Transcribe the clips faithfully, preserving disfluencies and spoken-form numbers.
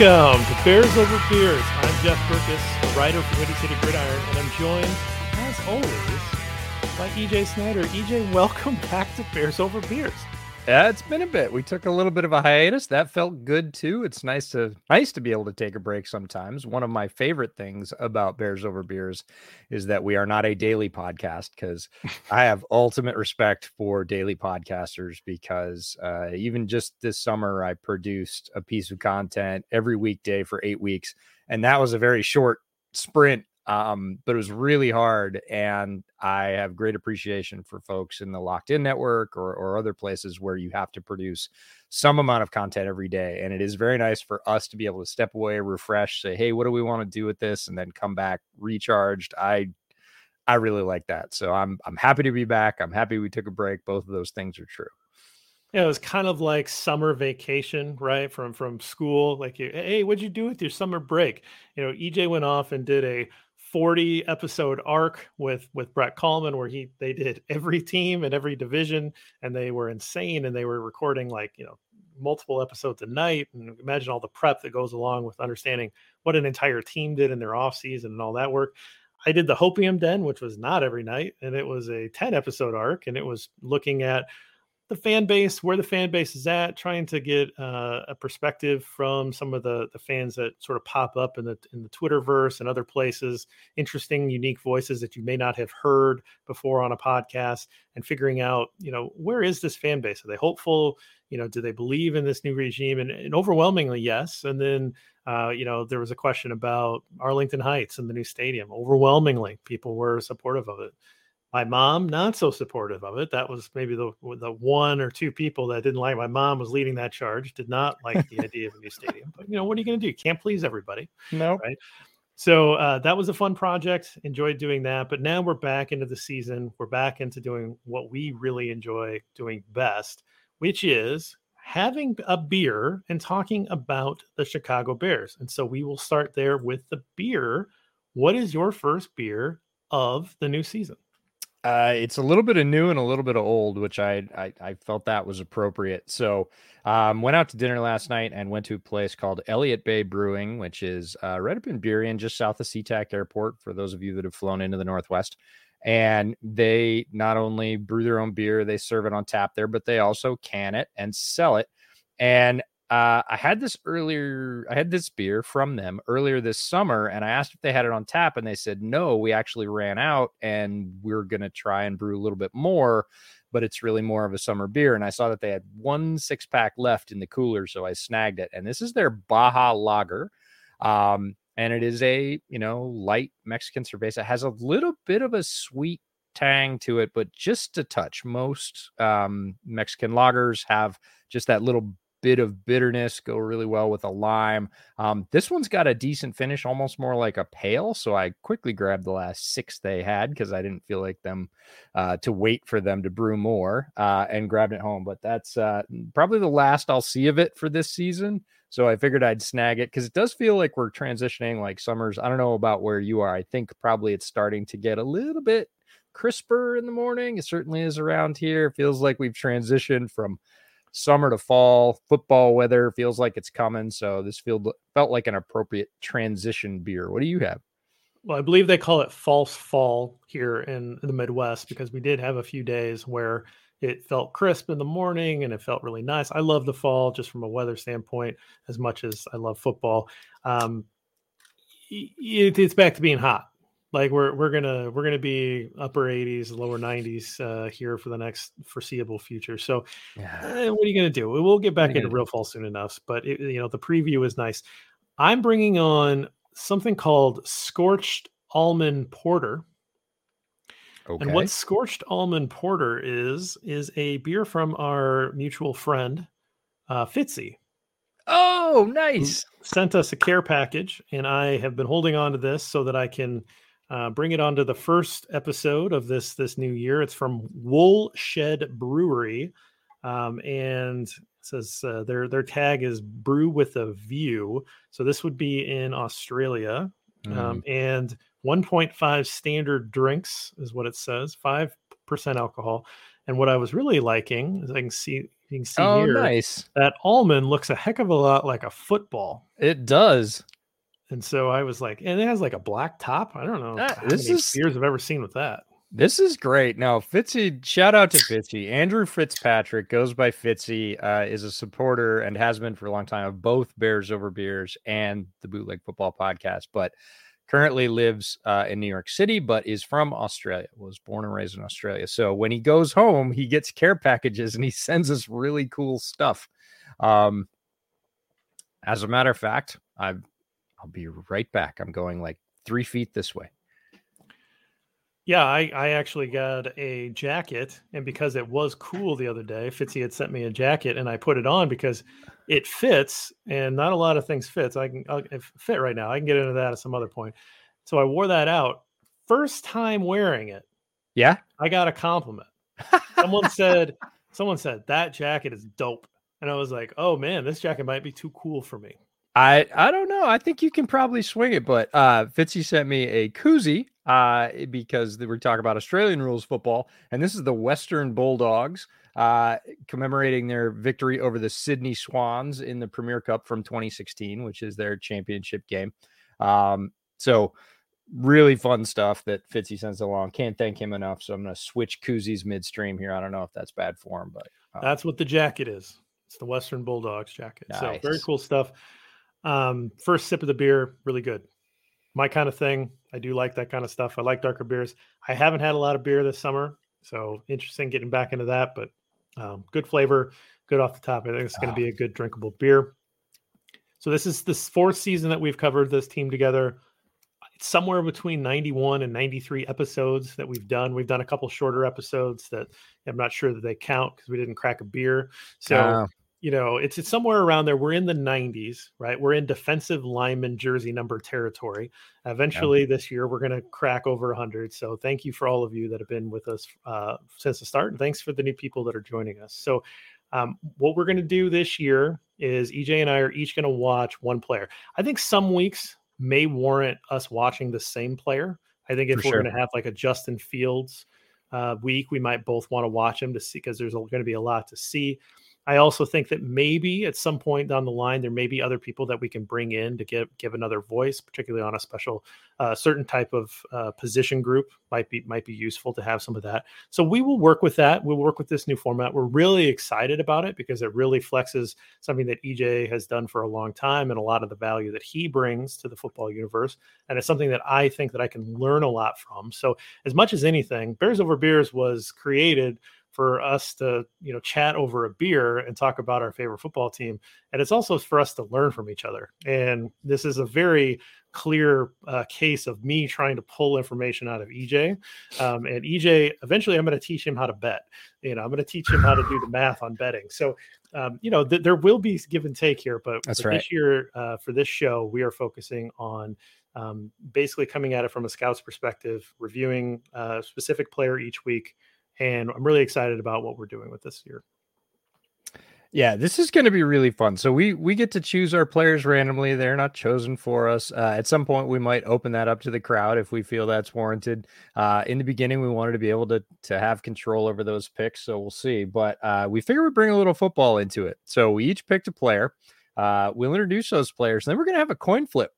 Welcome to Bears Over Beers. I'm Jeff Burkus, writer for Hoodie City Gridiron, and I'm joined, as always, by E J Snyder. E J, welcome back to Bears Over Beers. Yeah, it's been a bit. We took a little bit of a hiatus. That felt good, too. It's nice to nice to be able to take a break sometimes. One of my favorite things about Bears Over Beers is that we are not a daily podcast, because I have ultimate respect for daily podcasters, because uh, even just this summer, I produced a piece of content every weekday for eight weeks, and that was a very short sprint. Um, but it was really hard, and I have great appreciation for folks in the Locked In Network or, or other places where you have to produce some amount of content every day. And it is very nice for us to be able to step away, refresh, say, hey, what do we want to do with this? And then come back recharged. I, I really like that. So I'm, I'm happy to be back. I'm happy we took a break. Both of those things are true. Yeah, it was kind of like summer vacation, right? From, from school, like, hey, what'd you do with your summer break? You know, E J went off and did a forty episode arc with with Brett Coleman, where he they did every team and every division, and they were insane, and they were recording, like, you know, multiple episodes a night. And imagine all the prep that goes along with understanding what an entire team did in their offseason and all that work. I did the Hopium Den, which was not every night, and it was a ten episode arc, and it was looking at the fan base, where the fan base is at, trying to get uh, a perspective from some of the, the fans that sort of pop up in the in the Twitterverse and other places, interesting, unique voices that you may not have heard before on a podcast, and figuring out, you know, where is this fan base? Are they hopeful? You know, do they believe in this new regime? And, and overwhelmingly, yes. And then, uh, you know, there was a question about Arlington Heights and the new stadium. Overwhelmingly, people were supportive of it. My mom, not so supportive of it. That was maybe the the one or two people that didn't like. My mom was leading that charge, did not like the idea of a new stadium. But, you know, what are you going to do? Can't please everybody. No. Nope. Right? So uh, that was a fun project. Enjoyed doing that. But now we're back into the season. We're back into doing what we really enjoy doing best, which is having a beer and talking about the Chicago Bears. And so we will start there with the beer. What is your first beer of the new season? Uh, it's a little bit of new and a little bit of old, which I, I, I felt that was appropriate. So, um, went out to dinner last night and went to a place called Elliott Bay Brewing, which is, uh, right up in Burien, just south of SeaTac Airport, for those of you that have flown into the Northwest. And they not only brew their own beer, they serve it on tap there, but they also can it and sell it. And, uh, I had this earlier, I had this beer from them earlier this summer, and I asked if they had it on tap, and they said, no, we actually ran out, and we're going to try and brew a little bit more, but it's really more of a summer beer. And I saw that they had one six pack left in the cooler. So I snagged it, and this is their Baja lager. Um, and it is a, you know, light Mexican cerveza. It has a little bit of a sweet tang to it, but just a touch. Most, um, Mexican lagers have just that little bit of bitterness, go really well with a lime. Um, this one's got a decent finish, almost more like a pale. So I quickly grabbed the last six they had, because I didn't feel like them uh, to wait for them to brew more, uh, and grabbed it home. But that's uh, probably the last I'll see of it for this season. So I figured I'd snag it, because it does feel like we're transitioning, like summers. I don't know about where you are. I think probably it's starting to get a little bit crisper in the morning. It certainly is around here. It feels like we've transitioned from summer to fall. Football weather feels like it's coming, so this field felt like an appropriate transition beer. What do you have? Well, I believe they call it false fall here in the Midwest, because we did have a few days where it felt crisp in the morning and it felt really nice. I love the fall just from a weather standpoint as much as I love football. Um, it, it's back to being hot. Like we're we're gonna we're gonna be upper eighties, lower nineties uh, here for the next foreseeable future. So, yeah. uh, what are you gonna do? We'll get back into real fall soon enough. But it, you know, the preview is nice. I'm bringing on something called Scorched Almond Porter. Okay. And what Scorched Almond Porter is is a beer from our mutual friend, uh, Fitzy. Oh, nice! Sent us a care package, and I have been holding on to this so that I can. Uh, bring it on to the first episode of this this new year. It's from Wool Shed Brewery, um, and it says uh, their their tag is Brew with a View. So this would be in Australia, mm-hmm. um, and one point five standard drinks is what it says, five percent alcohol. And what I was really liking is I can see you can see oh, here nice. That almond looks a heck of a lot like a football. It does. And so I was like, and it has like a black top. I don't know that, how this many is, beers I've ever seen with that. This is great. Now, Fitzy, shout out to Fitzy. Andrew Fitzpatrick goes by Fitzy, uh, is a supporter and has been for a long time of both Bears Over Beers and the Bootleg Football Podcast, but currently lives uh, in New York City, but is from Australia, was born and raised in Australia. So when he goes home, he gets care packages and he sends us really cool stuff. Um, as a matter of fact, I've, I'll be right back. I'm going like three feet this way. Yeah, I, I actually got a jacket, and because it was cool the other day, Fitzy had sent me a jacket, and I put it on because it fits, and not a lot of things fits. I can I'll, it fit right now. I can get into that at some other point. So I wore that out. First time wearing it. Yeah, I got a compliment. Someone said, someone said that jacket is dope, and I was like, oh man, this jacket might be too cool for me. I, I don't know. I think you can probably swing it, but uh, Fitzy sent me a koozie uh, because we're talking about Australian rules football, and this is the Western Bulldogs uh, commemorating their victory over the Sydney Swans in the Premier Cup from twenty sixteen, which is their championship game. Um, so really fun stuff that Fitzy sends along. Can't thank him enough, so I'm going to switch koozies midstream here. I don't know if that's bad for him, but... Uh, that's what the jacket is. It's the Western Bulldogs jacket. Nice. So very cool stuff. Um, first sip of the beer, really good. My kind of thing. I do like that kind of stuff. I like darker beers. I haven't had a lot of beer this summer, so interesting getting back into that, but um, good flavor, good off the top. I think it's going to be a good drinkable beer. So this is the fourth season that we've covered this team together. It's somewhere between ninety-one and ninety-three episodes that we've done. We've done a couple shorter episodes that I'm not sure that they count because we didn't crack a beer. So uh. You know, it's it's somewhere around there. We're in the nineties, right? We're in defensive lineman jersey number territory. Eventually, yeah. This year, we're going to crack over one hundred. So thank you for all of you that have been with us uh, since the start. And thanks for the new people that are joining us. So um, what we're going to do this year is E J and I are each going to watch one player. I think some weeks may warrant us watching the same player. I think if for we're sure. going to have like a Justin Fields uh, week, we might both want to watch him to see because there's going to be a lot to see. I also think that maybe at some point down the line, there may be other people that we can bring in to give, give another voice, particularly on a special uh, certain type of uh, position group might be might be useful to have some of that. So we will work with that. We'll work with this new format. We're really excited about it because it really flexes something that E J has done for a long time and a lot of the value that he brings to the football universe. And it's something that I think that I can learn a lot from. So as much as anything, Bears Over Beers was created for us to, you know, chat over a beer and talk about our favorite football team. And it's also for us to learn from each other. And this is a very clear uh, case of me trying to pull information out of E J. Um, and E J, eventually I'm going to teach him how to bet. You know, I'm going to teach him how to do the math on betting. So, um, you know, th- there will be give and take here. But That's right. This year, uh, for this show, we are focusing on um, basically coming at it from a scout's perspective, reviewing a specific player each week. And I'm really excited about what we're doing with this year. Yeah, this is going to be really fun. So we we get to choose our players randomly. They're not chosen for us. Uh, at some point, we might open that up to the crowd if we feel that's warranted. Uh, in the beginning, we wanted to be able to, to have control over those picks, so we'll see. But uh, we figure we bring a little football into it. So we each picked a player. Uh, we'll introduce those players, and then we're going to have a coin flip.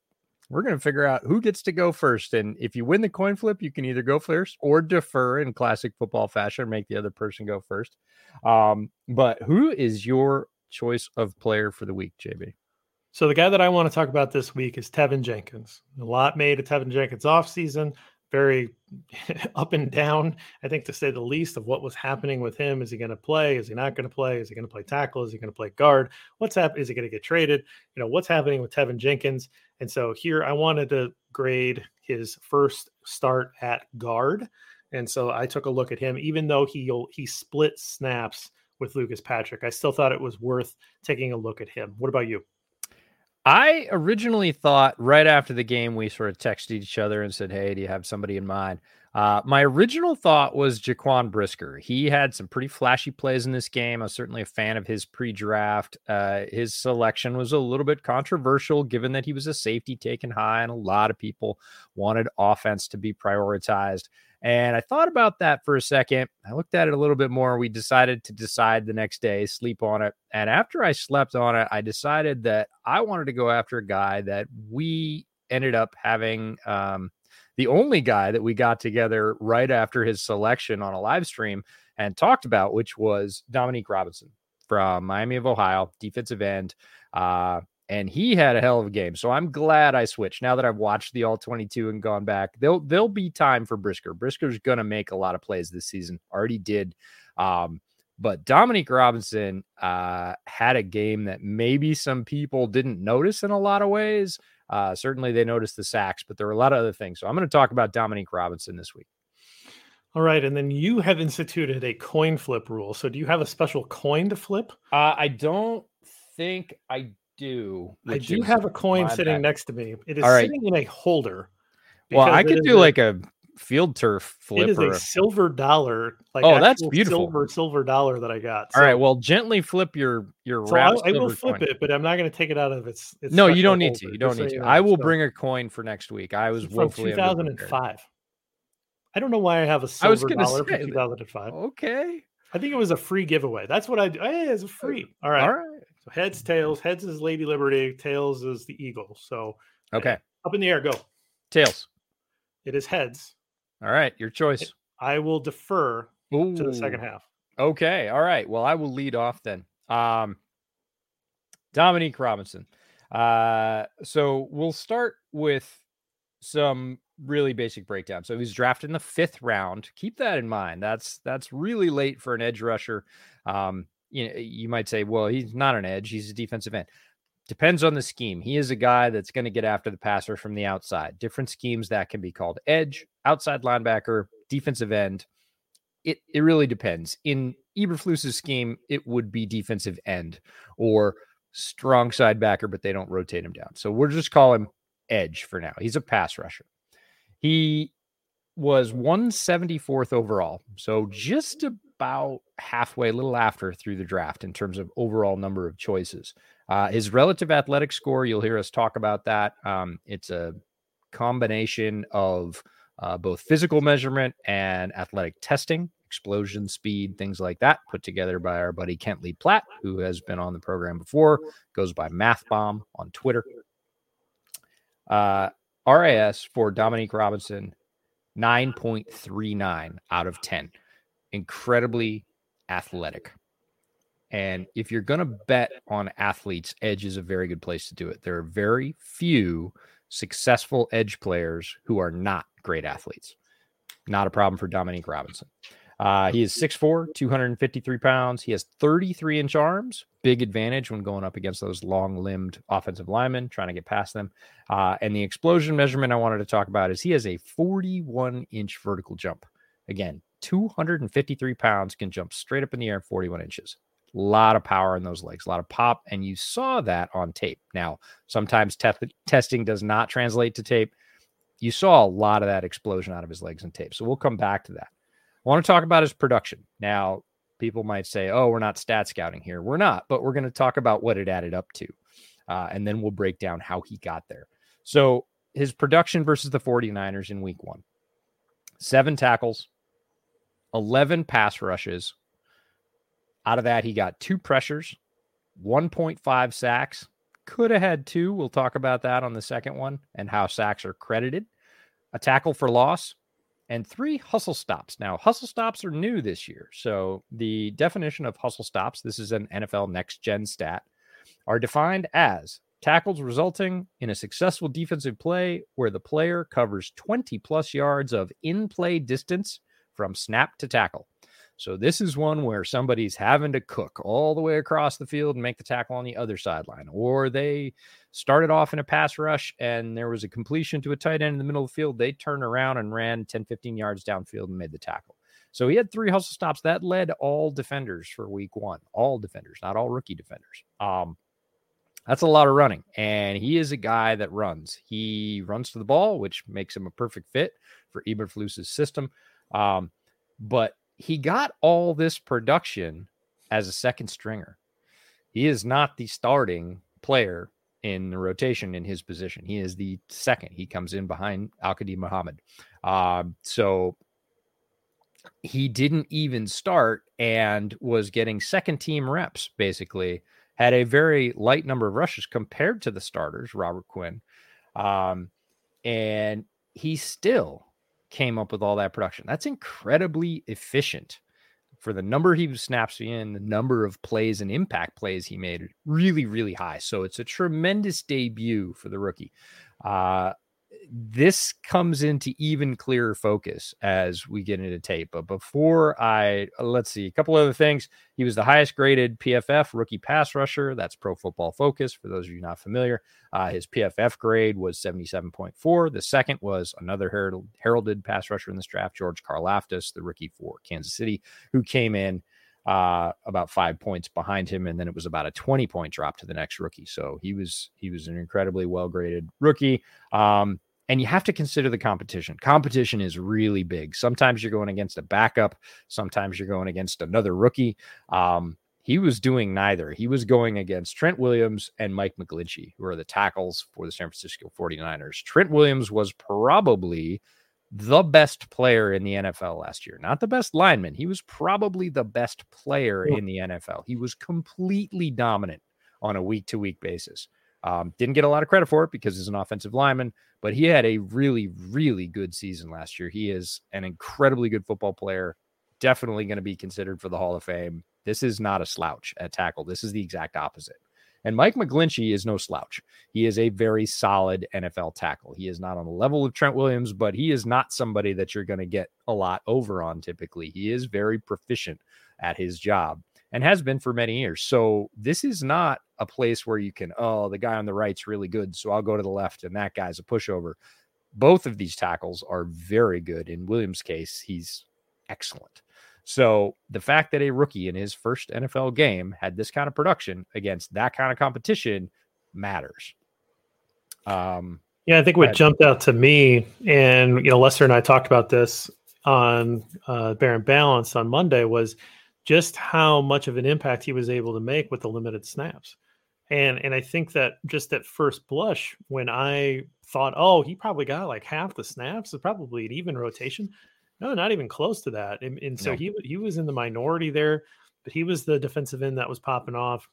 We're going to figure out who gets to go first. And if you win the coin flip, you can either go first or defer in classic football fashion, make the other person go first. Um, but who is your choice of player for the week, J B? So the guy that I want to talk about this week is Teven Jenkins. A lot made of Teven Jenkins offseason, very up and down, I think, to say the least, of what was happening with him. Is he going to play? Is he not going to play? Is he going to play tackle? Is he going to play guard? What's happening? Is he going to get traded? You know, what's happening with Teven Jenkins? And so here I wanted to grade his first start at guard. And so I took a look at him, even though he he split snaps with Lucas Patrick. I still thought it was worth taking a look at him. What about you? I originally thought right after the game, we sort of texted each other and said, hey, do you have somebody in mind? Uh, my original thought was Jaquan Brisker. He had some pretty flashy plays in this game. I was certainly a fan of his pre-draft. Uh, his selection was a little bit controversial, given that he was a safety taken high, and a lot of people wanted offense to be prioritized. And I thought about that for a second. I looked at it a little bit more. We decided to decide the next day, sleep on it. And after I slept on it, I decided that I wanted to go after a guy that we ended up having, um, the only guy that we got together right after his selection on a live stream and talked about, which was Dominique Robinson from Miami of Ohio, defensive end. Uh, And he had a hell of a game. So I'm glad I switched. Now that I've watched the all twenty-two and gone back, there'll, there'll be time for Brisker. Brisker's going to make a lot of plays this season. Already did. Um, but Dominique Robinson uh, had a game that maybe some people didn't notice in a lot of ways. Uh, certainly they noticed the sacks, but there were a lot of other things. So I'm going to talk about Dominique Robinson this week. All right, and then you have instituted a coin flip rule. So do you have a special coin to flip? Uh, I don't think I do. I do have a coin sitting back next to me. It is right. Sitting in a holder. Well, I could do a, like a field turf flip. It is a, a silver dollar. Like, oh, that's beautiful. Silver, silver dollar that I got. So, all right. Well, gently flip your your. So I, I will flip coin. It, but I'm not going to take it out of its. its no, you don't need holder. to. You don't Just need to. I will so. bring a coin for next week. I was from two thousand five. I don't know why I have a silver dollar from two thousand five. Okay. I think it was a free giveaway. That's what I do. Hey, it's free. All right. All right. So heads, tails. Heads is Lady Liberty. Tails is the Eagle. So okay, up in the air, go. Tails. It is heads. All right, your choice. I will defer Ooh. to the second half. Okay. All right. Well, I will lead off then. Um, Dominique Robinson. Uh, so we'll start with some really basic breakdown. So he was drafted in the fifth round. Keep that in mind. That's that's really late for an edge rusher. Um, you know, you might say, well, he's not an edge. He's a defensive end. Depends on the scheme. He is a guy that's going to get after the passer from the outside. Different schemes that can be called edge, outside linebacker, defensive end. It it really depends. In Eberflus's scheme, it would be defensive end or strong side backer, but they don't rotate him down. So we're just calling him edge for now. He's a pass rusher. He was one hundred seventy-fourth overall. So just a about halfway, a little after through the draft in terms of overall number of choices. Uh, his relative athletic score, you'll hear us talk about that. Um, it's a combination of uh, both physical measurement and athletic testing, explosion speed, things like that, put together by our buddy Kent Lee Platte, who has been on the program before, goes by Math Bomb on Twitter. Uh, R A S for Dominique Robinson, nine point three nine out of ten. Incredibly athletic. And if you're going to bet on athletes, edge is a very good place to do it. There are very few successful edge players who are not great athletes. Not a problem for Dominique Robinson. Uh, he is six foot four, two hundred fifty-three pounds. He has thirty-three inch arms. Big advantage when going up against those long-limbed offensive linemen, trying to get past them. Uh, and the explosion measurement I wanted to talk about is he has a forty-one inch vertical jump. Again, two hundred fifty-three pounds, can jump straight up in the air, forty-one inches. A lot of power in those legs, a lot of pop. And you saw that on tape. Now, sometimes te- testing does not translate to tape. You saw a lot of that explosion out of his legs and tape. So we'll come back to that. I want to talk about his production. Now, people might say, oh, we're not stat scouting here. We're not, but we're going to talk about what it added up to. Uh, and then we'll break down how he got there. So his production versus the 49ers in week one, seven tackles, eleven pass rushes. Out of that, he got two pressures, one point five sacks. Could have had two. We'll talk about that on the second one and how sacks are credited. A tackle for loss and three hustle stops. Now, hustle stops are new this year. So the definition of hustle stops, this is an N F L next gen stat, are defined as Tackles resulting in a successful defensive play where the player covers twenty plus yards of in-play distance from snap to tackle. So this is one where somebody's having to cook all the way across the field and make the tackle on the other sideline, or they started off in a pass rush and there was a completion to a tight end in the middle of the field. They turned around and ran ten, fifteen yards downfield and made the tackle. So he had three hustle stops that led all defenders for week one, all defenders, not all rookie defenders. Um, That's a lot of running, and he is a guy that runs. He runs to the ball, which makes him a perfect fit for Eberflus's system. Um, but he got all this production as a second stringer. He is not the starting player in the rotation in his position. He is the second. He comes in behind Al-Quadin Muhammad. Uh, so he didn't even start and was getting second-team reps, basically, had a very light number of rushes compared to the starters, Robert Quinn. Um, and he still came up with all that production. That's incredibly efficient for the number he snaps in, the number of plays and impact plays he made, really, really high. So it's a tremendous debut for the rookie. Uh, this comes into even clearer focus as we get into tape. But before I, let's see, a couple other things. He was the highest graded P F F rookie pass rusher. That's Pro Football Focus. For those of you not familiar, uh, his P F F grade was seventy-seven point four. The second was another heralded pass rusher in this draft, George Karlaftis, the rookie for Kansas City, who came in uh, about five points behind him. And then it was about a twenty point drop to the next rookie. So he was, he was an incredibly well-graded rookie. Um, And you have to consider the competition. Competition is really big. Sometimes you're going against a backup. Sometimes you're going against another rookie. Um, he was doing neither. He was going against Trent Williams and Mike McGlinchey, who are the tackles for the San Francisco forty-niners. Trent Williams was probably the best player in the N F L last year. Not the best lineman. He was probably the best player in the N F L. He was completely dominant on a week-to-week basis. Um, didn't get a lot of credit for it because he's an offensive lineman, but he had a really, really good season last year. He is an incredibly good football player, definitely going to be considered for the Hall of Fame. This is not a slouch at tackle. This is the exact opposite. And Mike McGlinchey is no slouch. He is a very solid N F L tackle. He is not on the level of Trent Williams, but he is not somebody that you're going to get a lot over on typically. He is very proficient at his job and has been for many years. So this is not a place where you can, oh, the guy on the right's really good, so I'll go to the left, and that guy's a pushover. Both of these tackles are very good. In Williams' case, he's excellent. So the fact that a rookie in his first N F L game had this kind of production against that kind of competition matters. Um, yeah, I think what I, jumped out to me, and you know, Lester and I talked about this on uh, Barron Balance on Monday, was just how much of an impact he was able to make with the limited snaps. And and I think that just at first blush, when I thought, oh, he probably got like half the snaps, it's probably an even rotation. No, not even close to that. And, and so no. he he was in the minority there, but he was the defensive end that was popping off.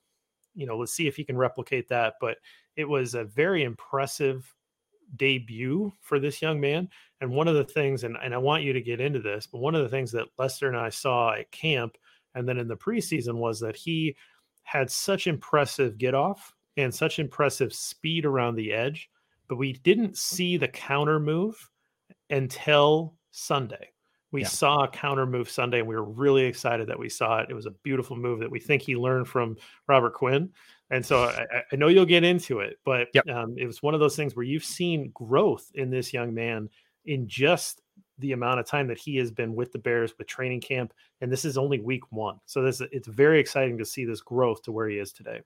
You know, let's see if he can replicate that. But it was a very impressive debut for this young man. And one of the things, and, and I want you to get into this, but one of the things that Lester and I saw at camp and then in the preseason was that he had such impressive get off and such impressive speed around the edge, but we didn't see the counter move until Sunday. We yeah. saw a counter move Sunday, and we were really excited that we saw it. It was a beautiful move that we think he learned from Robert Quinn. And so I, I know you'll get into it, but yep. um, it was one of those things where you've seen growth in this young man in just the amount of time that he has been with the Bears, with training camp, and this is only week one. So this it's very exciting to see this growth to where he is today.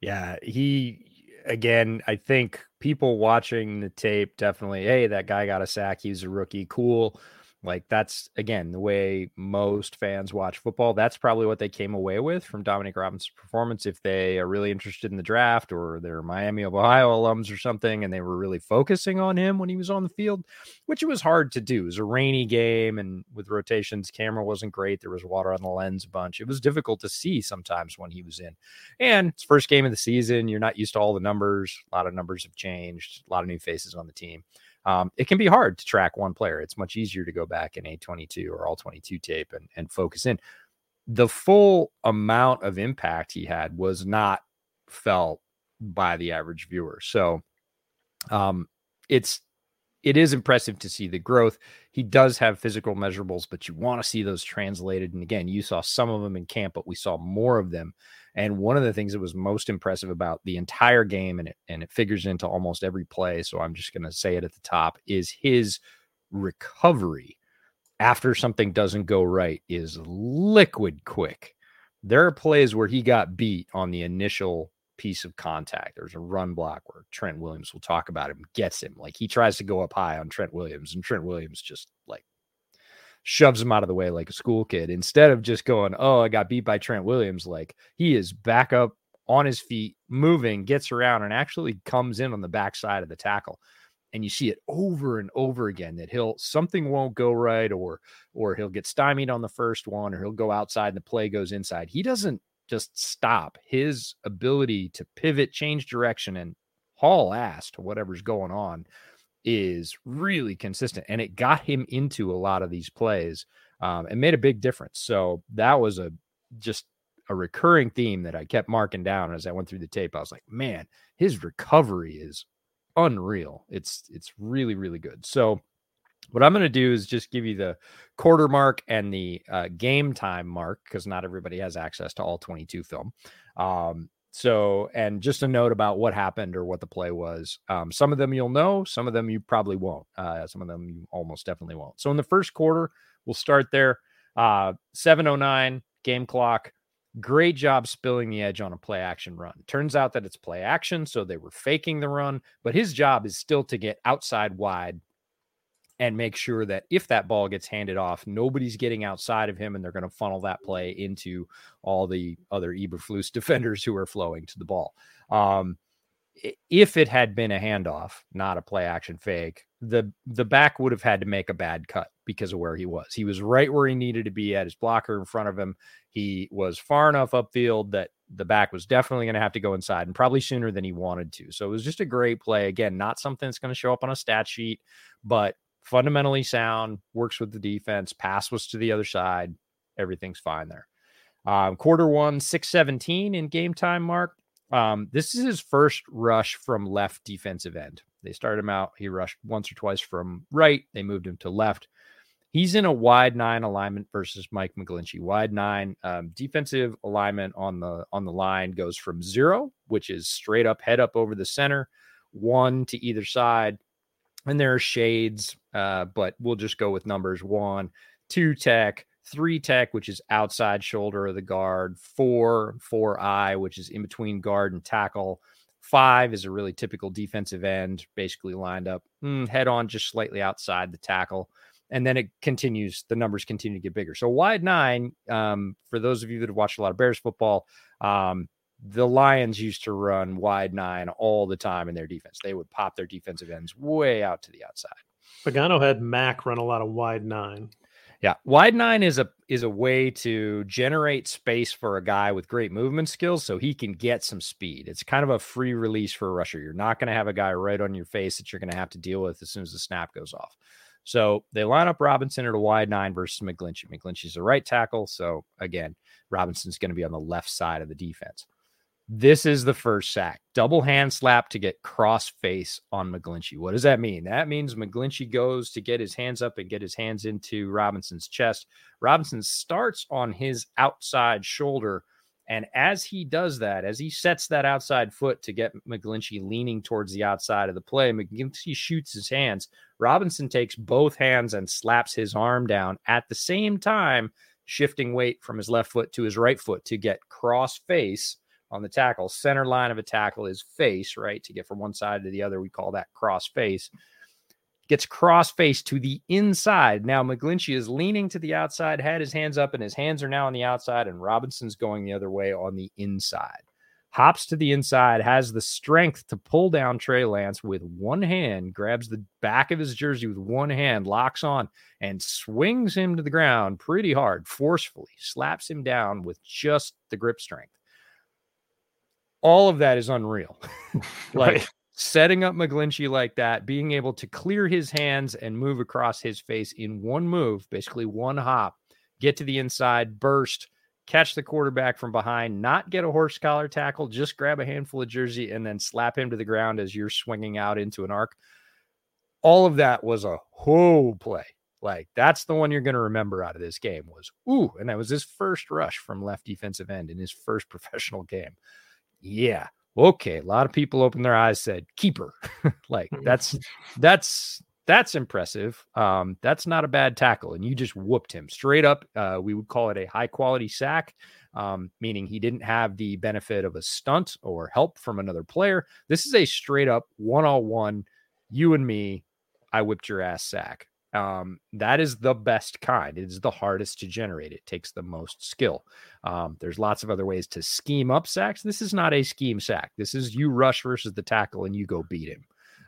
Yeah, he, again, I think people watching the tape definitely, hey, that guy got a sack, he's a rookie, cool. Like that's, again, the way most fans watch football. That's probably what they came away with from Dominique Robinson's performance. If they are really interested in the draft, or they're Miami of Ohio alums or something, and they were really focusing on him when he was on the field, which it was hard to do. It was a rainy game, and with rotations, camera wasn't great. There was water on the lens a bunch. It was difficult to see sometimes when he was in. And it's first game of the season. You're not used to all the numbers. A lot of numbers have changed. A lot of new faces on the team. Um, it can be hard to track one player. It's much easier to go back in A twenty-two or all twenty-two tape and, and focus in. The full amount of impact he had was not felt by the average viewer. So um, it's it is impressive to see the growth. He does have physical measurables, but you want to see those translated. And again, you saw some of them in camp, but we saw more of them. And one of the things that was most impressive about the entire game, and it, and it figures into almost every play, so I'm just going to say it at the top, is his recovery after something doesn't go right is liquid quick. There are plays where he got beat on the initial piece of contact. There's a run block where Trent Williams, will talk about him, gets him. Like, he tries to go up high on Trent Williams, and Trent Williams just like shoves him out of the way like a school kid. Instead of just going, oh, I got beat by Trent Williams, like, he is back up on his feet, moving, gets around, and actually comes in on the backside of the tackle. And you see it over and over again that he'll, something won't go right, or or he'll get stymied on the first one, or he'll go outside and the play goes inside. He doesn't just stop. His ability to pivot, change direction, and haul ass to whatever's going on is really consistent. And it got him into a lot of these plays um, and made a big difference. So that was a just a recurring theme that I kept marking down as I went through the tape. I was like, man, his recovery is unreal. It's it's really, really good. So what I'm going to do is just give you the quarter mark and the uh, game time mark, because not everybody has access to all twenty-two film. Um, so, and just a note about what happened or what the play was. Um, some of them you'll know, some of them you probably won't. Uh, some of them you almost definitely won't. So in the first quarter, we'll start there. Uh, seven oh nine game clock. Great job spilling the edge on a play action run. Turns out that it's play action, so they were faking the run, but his job is still to get outside wide and make sure that if that ball gets handed off, nobody's getting outside of him, and they're going to funnel that play into all the other Eberflus defenders who are flowing to the ball. Um, if it had been a handoff, not a play action fake, the the back would have had to make a bad cut because of where he was. He was right where he needed to be at his blocker in front of him. He was far enough upfield that the back was definitely going to have to go inside, and probably sooner than he wanted to. So it was just a great play. Again, not something that's going to show up on a stat sheet, but fundamentally sound, works with the defense, pass was to the other side, everything's fine there. Um, quarter one, six seventeen in game time mark. Um, this is his first rush from left defensive end. They started him out, he rushed once or twice from right, they moved him to left. He's in a wide nine alignment versus Mike McGlinchey. Wide nine, um, defensive alignment on the on the line goes from zero, which is straight up, head up over the center, one to either side. And there are shades, uh, but we'll just go with numbers. One, two tech, three tech, which is outside shoulder of the guard. Four, four eye, which is in between guard and tackle. Five is a really typical defensive end, basically lined up, mm, head on, just slightly outside the tackle. And then it continues, the numbers continue to get bigger. So wide nine, um, for those of you that have watched a lot of Bears football, um, the Lions used to run wide nine all the time in their defense. They would pop their defensive ends way out to the outside. Pagano had Mac run a lot of wide nine. Yeah. Wide nine is a, is a way to generate space for a guy with great movement skills so he can get some speed. It's kind of a free release for a rusher. You're not going to have a guy right on your face that you're going to have to deal with as soon as the snap goes off. So they line up Robinson at a wide nine versus McGlinchey. McGlinchey's a right tackle. So again, Robinson's going to be on the left side of the defense. This is the first sack. Double hand slap to get cross face on McGlinchey. What does that mean? That means McGlinchey goes to get his hands up and get his hands into Robinson's chest. Robinson starts on his outside shoulder. And as he does that, as he sets that outside foot to get McGlinchey leaning towards the outside of the play, McGlinchey shoots his hands. Robinson takes both hands and slaps his arm down at the same time, shifting weight from his left foot to his right foot to get cross face on the tackle. Center line of a tackle is face, right? To get from one side to the other, we call that cross face. Gets cross face to the inside. Now McGlinchey is leaning to the outside, had his hands up, and his hands are now on the outside, and Robinson's going the other way on the inside. Hops to the inside, has the strength to pull down Trey Lance with one hand, grabs the back of his jersey with one hand, locks on, and swings him to the ground pretty hard, forcefully, slaps him down with just the grip strength. All of that is unreal. Like right. Setting up McGlinchey like that, being able to clear his hands and move across his face in one move, basically one hop, get to the inside, burst, catch the quarterback from behind, not get a horse collar tackle, just grab a handful of jersey and then slap him to the ground as you're swinging out into an arc. All of that was a whole play. Like, that's the one you're going to remember out of this game was, ooh, and that was his first rush from left defensive end in his first professional game. Yeah. Okay. A lot of people opened their eyes, said keeper. Like that's, that's, that's impressive. Um, that's not a bad tackle. And you just whooped him straight up. Uh, we would call it a high quality sack, um, meaning he didn't have the benefit of a stunt or help from another player. This is a straight up one-on-one, you and me, I whipped your ass sack. Um, that is the best kind. It's the hardest to generate. It takes the most skill. Um, there's lots of other ways to scheme up sacks. This is not a scheme sack. This is you rush versus the tackle and you go beat him.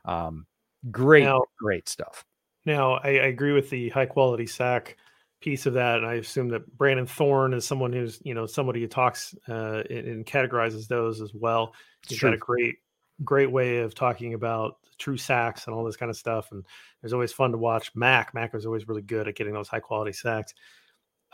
Um, great, now, great stuff. Now I, I agree with the high quality sack piece of that. And I assume that Brandon Thorne is someone who's, you know, somebody who talks, uh, and, and categorizes those as well. He's got a great, great way of talking about true sacks and all this kind of stuff. And it was always fun to watch Mac. Mac was always really good at getting those high quality sacks.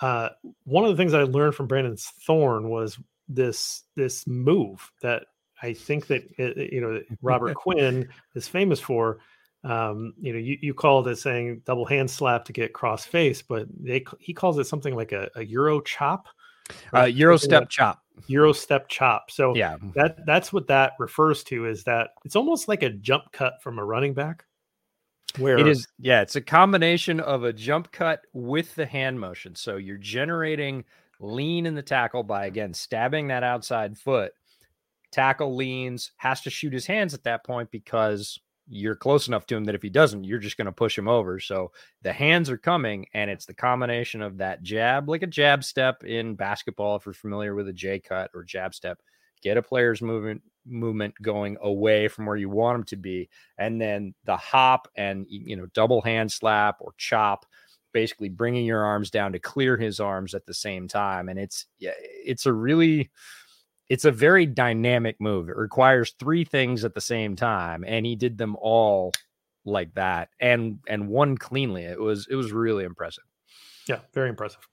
Uh, one of the things I learned from Brandon Thorne was this, this move that I think that, it, you know, Robert Quinn is famous for. Um, you know, you, you called it saying double hand slap to get cross face, but they, he calls it something like a, a Euro chop, uh, Euro step like, chop. Euro step chop. So yeah, that that's what that refers to, is that it's almost like a jump cut from a running back. Where it is, yeah, it's a combination of a jump cut with the hand motion. So you're generating lean in the tackle by, again, stabbing that outside foot. Tackle leans, has to shoot his hands at that point because you're close enough to him that if he doesn't, you're just going to push him over. So the hands are coming, and it's the combination of that jab, like a jab step in basketball, if you're familiar with a J cut or jab step, get a player's movement movement going away from where you want him to be. And then the hop and, you know, double hand slap or chop, basically bringing your arms down to clear his arms at the same time. And it's, it's a really, it's a very dynamic move. It requires three things at the same time. And he did them all like that. And, and won cleanly. It was, it was really impressive. Yeah. Very impressive.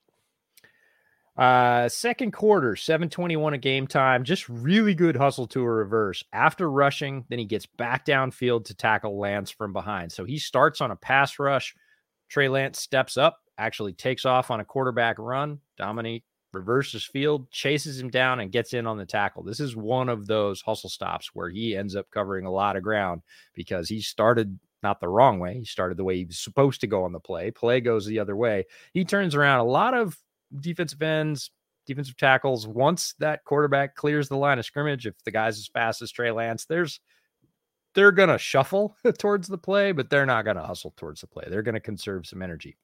Uh, second quarter, seven twenty-one a game time, just really good hustle to a reverse after rushing. Then he gets back downfield to tackle Lance from behind. So he starts on a pass rush. Trey Lance steps up, actually takes off on a quarterback run. Dominique reverses field, chases him down, and gets in on the tackle. This is one of those hustle stops where he ends up covering a lot of ground because he started not the wrong way. He started the way he was supposed to go on the play. Play goes the other way. He turns around a lot of defensive ends, defensive tackles. Once that quarterback clears the line of scrimmage, if the guy's as fast as Trey Lance, there's they're going to shuffle towards the play, but they're not going to hustle towards the play. They're going to conserve some energy.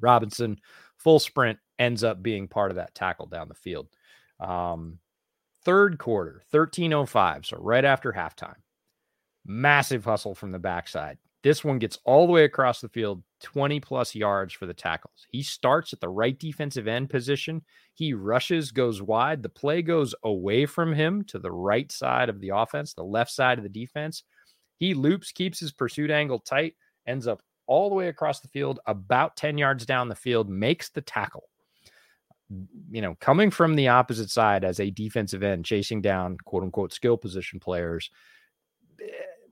Robinson, full sprint, ends up being part of that tackle down the field. Um, third quarter, thirteen oh five, so right after halftime. Massive hustle from the backside. This one gets all the way across the field, twenty-plus yards for the tackles. He starts at the right defensive end position. He rushes, goes wide. The play goes away from him to the right side of the offense, the left side of the defense. He loops, keeps his pursuit angle tight, ends up all the way across the field, about ten yards down the field, makes the tackle. You know, coming from the opposite side as a defensive end, chasing down quote unquote skill position players,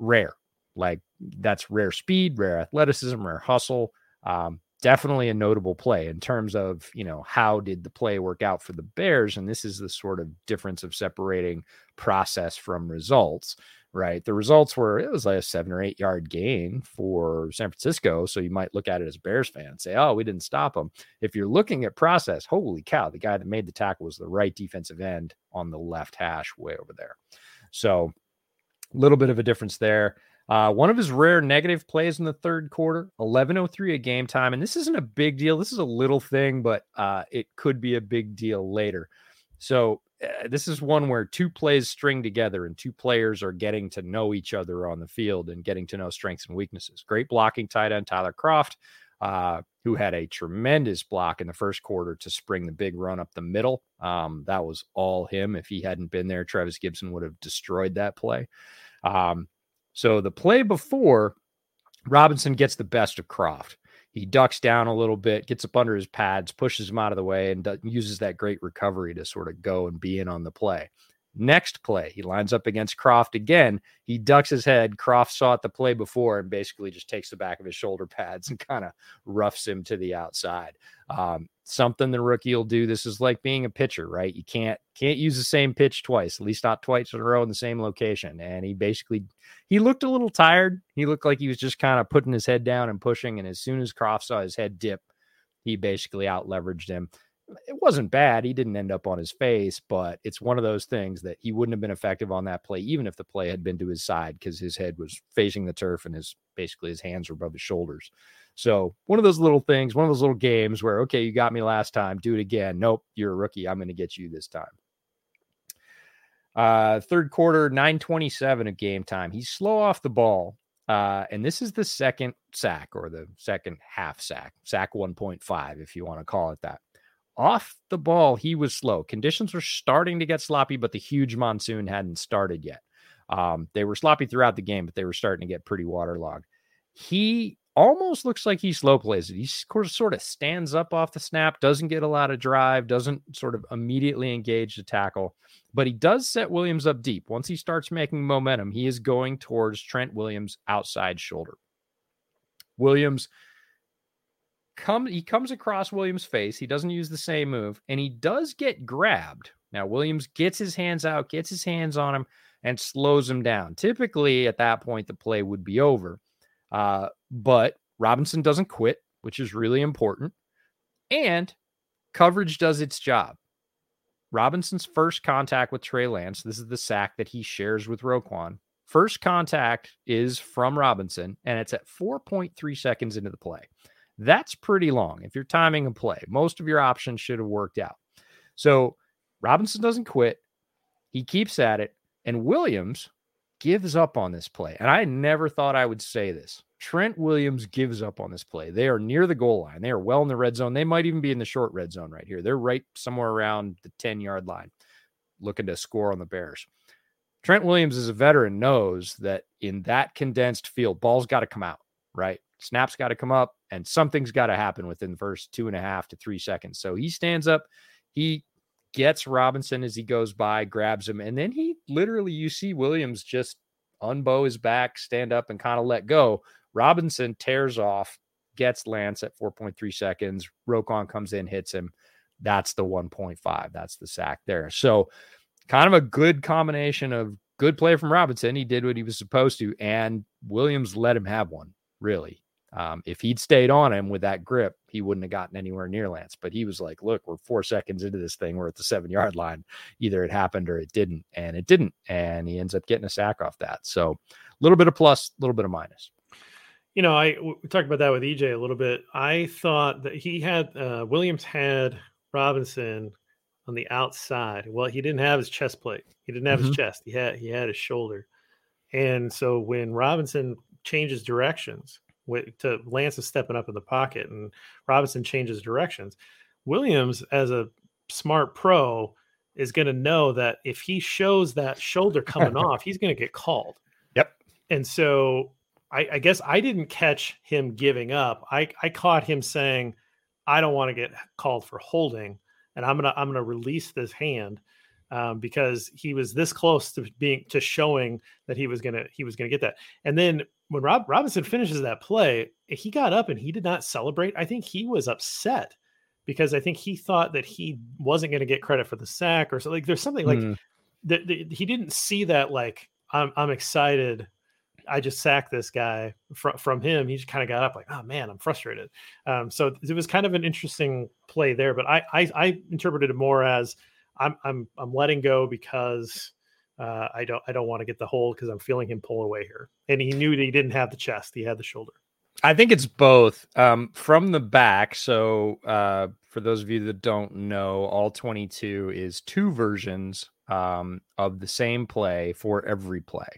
rare. Like, that's rare speed, rare athleticism, rare hustle. Um, definitely a notable play in terms of, you know, how did the play work out for the Bears? And this is the sort of difference of separating process from results. Right. The results were, it was like a seven or eight yard gain for San Francisco. So you might look at it as a Bears fan and say, oh, we didn't stop them. If you're looking at process, holy cow, the guy that made the tackle was the right defensive end on the left hash way over there. So a little bit of a difference there. Uh, one of his rare negative plays in the third quarter, eleven oh three a game time. And this isn't a big deal. This is a little thing, but uh, it could be a big deal later. So uh, this is one where two plays string together and two players are getting to know each other on the field and getting to know strengths and weaknesses. Great blocking tight end Tyler Kroft, uh, who had a tremendous block in the first quarter to spring the big run up the middle. Um, that was all him. If he hadn't been there, Trevis Gipson would have destroyed that play. Um, so the play before, Robinson gets the best of Kroft. He ducks down a little bit, gets up under his pads, pushes him out of the way, and uses that great recovery to sort of go and be in on the play. Next play, he lines up against Croft again. He ducks his head. Croft saw it the play before and basically just takes the back of his shoulder pads and kind of roughs him to the outside. Um, something the rookie will do. This is like being a pitcher, right? You can't can't use the same pitch twice, at least not twice in a row in the same location. And he basically, he looked a little tired. He looked like he was just kind of putting his head down and pushing. And as soon as Croft saw his head dip, he basically out-leveraged him. It wasn't bad. He didn't end up on his face, but it's one of those things that he wouldn't have been effective on that play, even if the play had been to his side, because his head was facing the turf and his basically his hands were above his shoulders. So one of those little things, one of those little games where, okay, you got me last time, do it again. Nope, you're a rookie. I'm going to get you this time. Uh, third quarter, nine twenty-seven of game time. He's slow off the ball. Uh, and this is the second sack or the second half sack, sack one point five, if you want to call it that. Off the ball, he was slow. Conditions were starting to get sloppy, but the huge monsoon hadn't started yet. Um, they were sloppy throughout the game, but they were starting to get pretty waterlogged. He almost looks like he slow plays it. He sort of stands up off the snap, doesn't get a lot of drive, doesn't sort of immediately engage the tackle, but he does set Williams up deep. Once he starts making momentum, he is going towards Trent Williams' outside shoulder. Williams Come, he comes across Williams' face. He doesn't use the same move, and he does get grabbed. Now, Williams gets his hands out, gets his hands on him, and slows him down. Typically, at that point, the play would be over. Uh, but Robinson doesn't quit, which is really important. And coverage does its job. Robinson's first contact with Trey Lance, this is the sack that he shares with Roquan. First contact is from Robinson, and it's at four point three seconds into the play. That's pretty long. If you're timing a play, most of your options should have worked out. So Robinson doesn't quit. He keeps at it. And Williams gives up on this play. And I never thought I would say this. Trent Williams gives up on this play. They are near the goal line. They are well in the red zone. They might even be in the short red zone right here. They're right somewhere around the ten yard line, looking to score on the Bears. Trent Williams is a veteran, knows that in that condensed field, ball's got to come out, right? Snap's got to come up, and something's got to happen within the first two and a half to three seconds. So he stands up, he gets Robinson as he goes by, grabs him, and then he literally, you see Williams just unbow his back, stand up, and kind of let go. Robinson tears off, gets Lance at four point three seconds. Roquan comes in, hits him. That's the one point five. That's the sack there. So kind of a good combination of good play from Robinson. He did what he was supposed to, and Williams let him have one, really. Um, if he'd stayed on him with that grip, he wouldn't have gotten anywhere near Lance, but he was like, look, we're four seconds into this thing. We're at the seven yard line. Either it happened or it didn't. And it didn't. And he ends up getting a sack off that. So a little bit of plus, a little bit of minus. You know, I we talked about that with E J a little bit. I thought that he had, uh, Williams had Robinson on the outside. Well, he didn't have his chest plate. He didn't have mm-hmm. his chest. He had, he had his shoulder. And so when Robinson changes directions, to Lance is stepping up in the pocket and Robinson changes directions, Williams, as a smart pro, is going to know that if he shows that shoulder coming off, he's going to get called. Yep. And so I, I guess I didn't catch him giving up. I, I caught him saying, I don't want to get called for holding, and I'm going to, I'm going to release this hand. Um, because he was this close to being to showing that he was gonna he was gonna get that. And then when Rob Robinson finishes that play, he got up and he did not celebrate. I think he was upset because I think he thought that he wasn't going to get credit for the sack or something. Like there's something like mm. that he didn't see that. Like I'm I'm excited. I just sacked this guy fr- from him. He just kind of got up like, oh man, I'm frustrated. Um, so it was kind of an interesting play there. But I I, I interpreted it more as I'm I'm I'm letting go because uh, I don't I don't want to get the hold because I'm feeling him pull away here. And he knew that he didn't have the chest; he had the shoulder. I think it's both um, from the back. So uh, for those of you that don't know, all twenty-two is two versions um, of the same play for every play.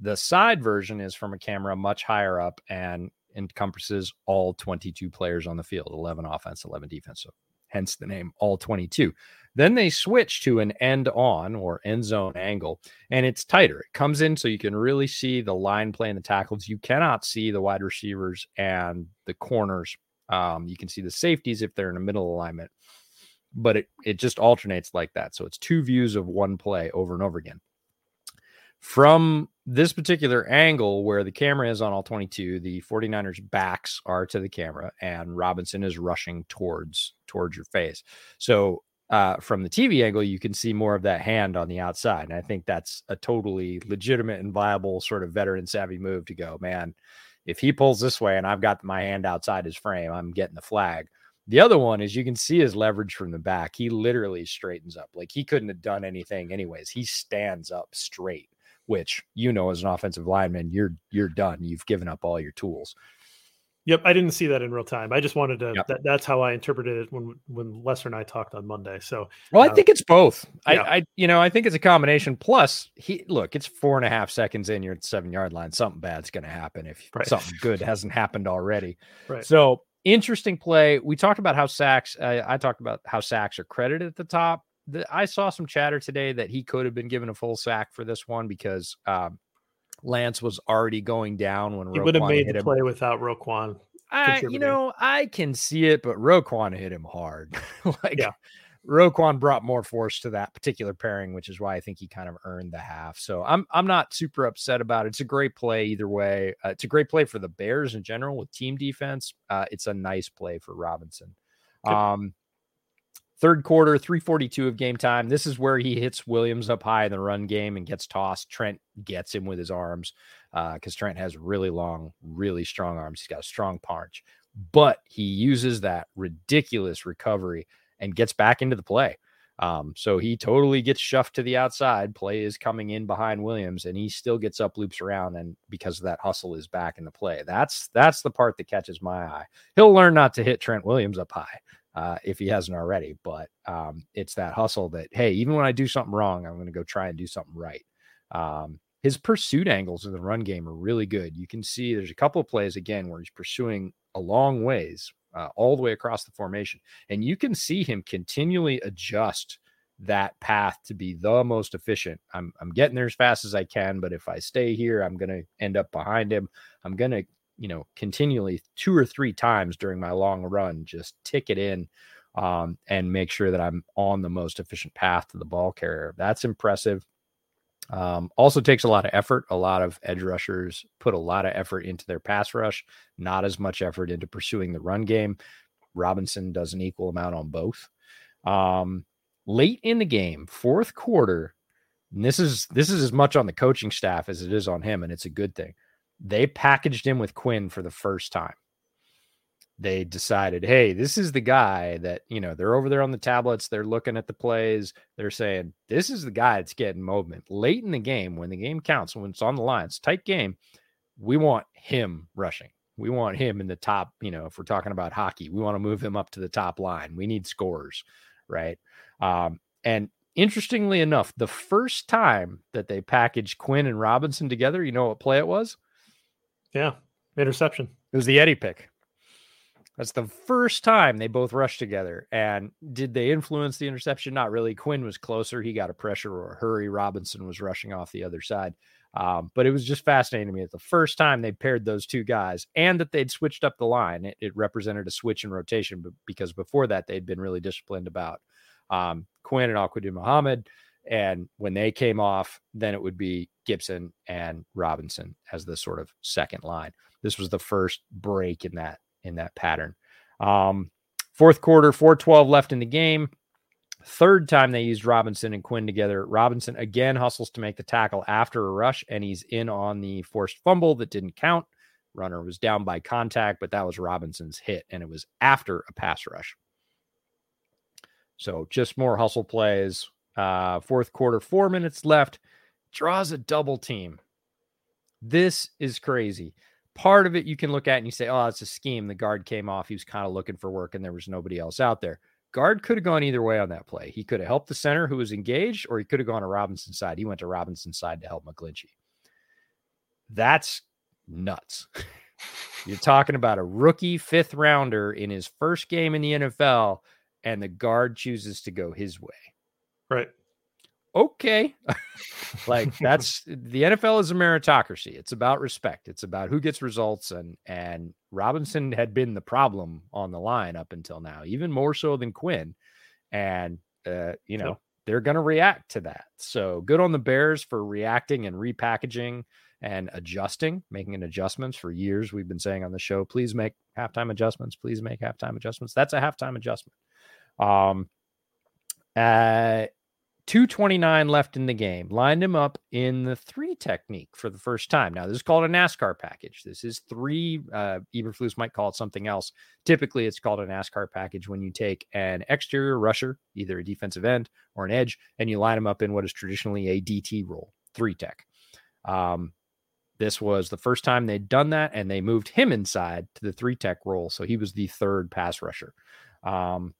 The side version is from a camera much higher up and encompasses all twenty-two players on the field: eleven offense, eleven defense. So hence the name all twenty-two. Then they switch to an end on or end zone angle, and it's tighter. It comes in so you can really see the line playing the tackles. You cannot see the wide receivers and the corners. Um, you can see the safeties if they're in a middle alignment, but it, it just alternates like that. So it's two views of one play over and over again. From this particular angle where the camera is on all twenty-two, the 49ers backs are to the camera and Robinson is rushing towards, towards your face. So Uh, from the T V angle, you can see more of that hand on the outside. And I think that's a totally legitimate and viable sort of veteran savvy move to go, man, if he pulls this way and I've got my hand outside his frame, I'm getting the flag. The other one is you can see his leverage from the back. He literally straightens up. Like he couldn't have done anything anyways. He stands up straight, which, you know, as an offensive lineman, you're, you're done. You've given up all your tools. Yep, I didn't see that in real time. I just wanted to. Yep. That, that's how I interpreted it when when Lester and I talked on Monday. So, well, I uh, think it's both. Yeah. I, I, you know, I think it's a combination. Plus, he look, it's four and a half seconds in. You're at the seven yard line. Something bad's going to happen if right. something good hasn't happened already. Right. So, interesting play. We talked about how sacks. Uh, I talked about how sacks are credited at the top. The, I saw some chatter today that he could have been given a full sack for this one because. Um, Lance was already going down when Roquan he would have made hit the play him. Without Roquan. I, you know, I can see it, but Roquan hit him hard. like yeah. Roquan brought more force to that particular pairing, which is why I think he kind of earned the half. So I'm, I'm not super upset about it. It's a great play either way. Uh, it's a great play for the Bears in general with team defense. Uh, it's a nice play for Robinson. Good. Um, Third quarter, three forty-two of game time. This is where he hits Williams up high in the run game and gets tossed. Trent gets him with his arms because uh, Trent has really long, really strong arms. He's got a strong punch, but he uses that ridiculous recovery and gets back into the play. Um, so he totally gets shoved to the outside. Play is coming in behind Williams, and he still gets up, loops around, and because of that hustle is back in the play. That's that's the part that catches my eye. He'll learn not to hit Trent Williams up high. Uh, if he hasn't already, but um, it's that hustle that, hey, even when I do something wrong, I'm going to go try and do something right. Um, his pursuit angles in the run game are really good. You can see there's a couple of plays, again, where he's pursuing a long ways, uh, all the way across the formation. And you can see him continually adjust that path to be the most efficient. I'm, I'm getting there as fast as I can, but if I stay here, I'm going to end up behind him. I'm going to you know, continually two or three times during my long run, just tick it in um, and make sure that I'm on the most efficient path to the ball carrier. That's impressive. Um, also takes a lot of effort. A lot of edge rushers put a lot of effort into their pass rush, not as much effort into pursuing the run game. Robinson does an equal amount on both. Um, late in the game, fourth quarter, and this is, this is as much on the coaching staff as it is on him. And it's a good thing. They packaged him with Quinn for the first time. They decided, hey, this is the guy that, you know, they're over there on the tablets. They're looking at the plays. They're saying, this is the guy that's getting movement late in the game. When the game counts, when it's on the line, it's a tight game. We want him rushing. We want him in the top. You know, if we're talking about hockey, we want to move him up to the top line. We need scores. Right. Um, and, interestingly enough, the first time that they packaged Quinn and Robinson together, you know what play it was? Yeah, interception. It was the Eddie pick. That's the first time they both rushed together. And did they influence the interception? Not really. Quinn was closer. He got a pressure or a hurry. Robinson was rushing off the other side. Um, but it was just fascinating to me that the first time they paired those two guys and that they'd switched up the line, it, it represented a switch in rotation because before that they'd been really disciplined about um, Quinn and Al-Quadin Muhammad. And when they came off, then it would be Gipson and Robinson as the sort of second line. This was the first break in that, in that pattern. Um, fourth quarter, four twelve left in the game. Third time they used Robinson and Quinn together. Robinson again hustles to make the tackle after a rush, and he's in on the forced fumble that didn't count. Runner was down by contact, but that was Robinson's hit, and it was after a pass rush. So just more hustle plays. Uh, fourth quarter, four minutes left, draws a double team. This is crazy. Part of it you can look at and you say, oh, it's a scheme. The guard came off. He was kind of looking for work and there was nobody else out there. Guard could have gone either way on that play. He could have helped the center who was engaged, or he could have gone to Robinson's side. He went to Robinson's side to help McGlinchey. That's nuts. You're talking about a rookie fifth rounder in his first game in the N F L and the guard chooses to go his way. Right. Okay. Like that's the N F L is a meritocracy. It's about respect. It's about who gets results. And, and Robinson had been the problem on the line up until now, even more so than Quinn. And, uh, you know, yep. they're going to react to that. So good on the Bears for reacting and repackaging and adjusting, making an adjustments for years. We've been saying on the show, please make halftime adjustments. Please make halftime adjustments. That's a halftime adjustment. Um, uh, two twenty-nine left in the game, lined him up in the three technique for the first time. Now this is called a NASCAR package. This is three, uh, Eberflus might call it something else. Typically it's called a NASCAR package when you take an exterior rusher, either a defensive end or an edge, and you line them up in what is traditionally a D T role, three tech. Um, This was the first time they'd done that, and they moved him inside to the three tech role. So he was the third pass rusher. Um,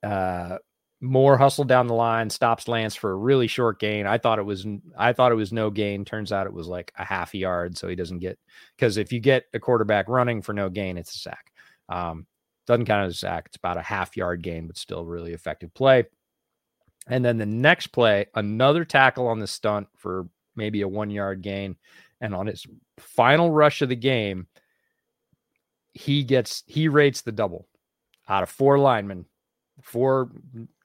uh, Moore hustled down the line, stops Lance for a really short gain. I thought it was, I thought it was no gain. Turns out it was like a half yard. So he doesn't get, because if you get a quarterback running for no gain, it's a sack. Um, doesn't count as a sack. It's about a half yard gain, but still really effective play. And then the next play, another tackle on the stunt for maybe a one yard gain. And on his final rush of the game, he gets, he rates the double out of four linemen, four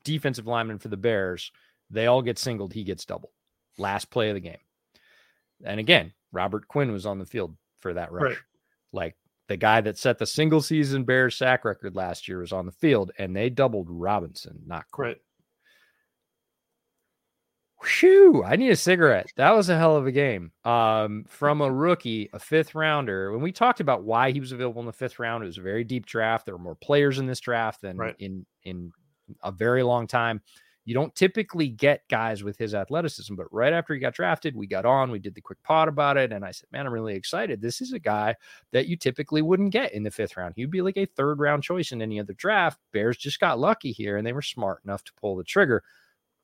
defensive linemen for the Bears. They all get singled. He gets double. Last play of the game. And again, Robert Quinn was on the field for that rush. Right. Like the guy that set the single season Bears sack record last year was on the field, and they doubled Robinson, not Quinn. Right. Whew, I need a cigarette. That was a hell of a game. Um, from a rookie, a fifth rounder. When we talked about why he was available in the fifth round, it was a very deep draft. There were more players in this draft than right. in, in a very long time. You don't typically get guys with his athleticism, but right after he got drafted, we got on, we did the quick pod about it. And I said, man, I'm really excited. This is a guy that you typically wouldn't get in the fifth round. He'd be like a third round choice in any other draft. Bears just got lucky here and they were smart enough to pull the trigger.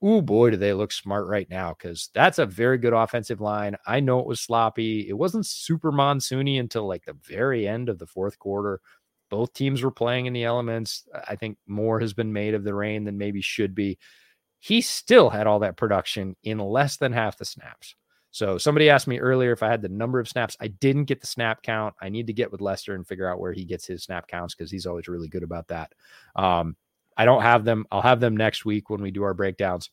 Oh boy, do they look smart right now, because that's a very good offensive line. I know it was sloppy. It wasn't super monsoony until like the very end of the fourth quarter. Both teams were playing in the elements. I think more has been made of the rain than maybe should be. He still had all that production in less than half the snaps. So somebody asked me earlier if I had the number of snaps. I didn't get the snap count. I need to get with Lester and figure out where he gets his snap counts, because he's always really good about that. Um, I don't have them. I'll have them next week when we do our breakdowns,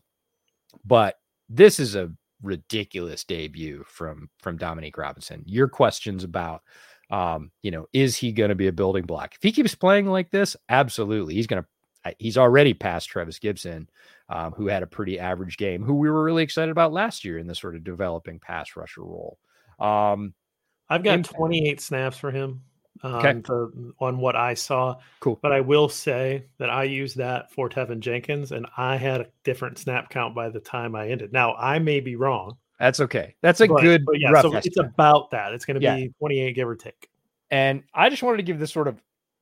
but this is a ridiculous debut from, from Dominique Robinson. Your questions about, um, you know, is he going to be a building block? If he keeps playing like this, absolutely. He's going to, he's already passed Trevis Gipson, um, who had a pretty average game, who we were really excited about last year in this sort of developing pass rusher role. Um, I've got twenty-eight snaps for him. Um, okay. for, on what I saw. Cool. But I will say that I used that for Teven Jenkins, and I had a different snap count by the time I ended. Now, I may be wrong. That's okay. That's a but, good but yeah, rough so estimate. It's about that. It's going to yeah. be twenty-eight, give or take. And I just wanted to give this sort of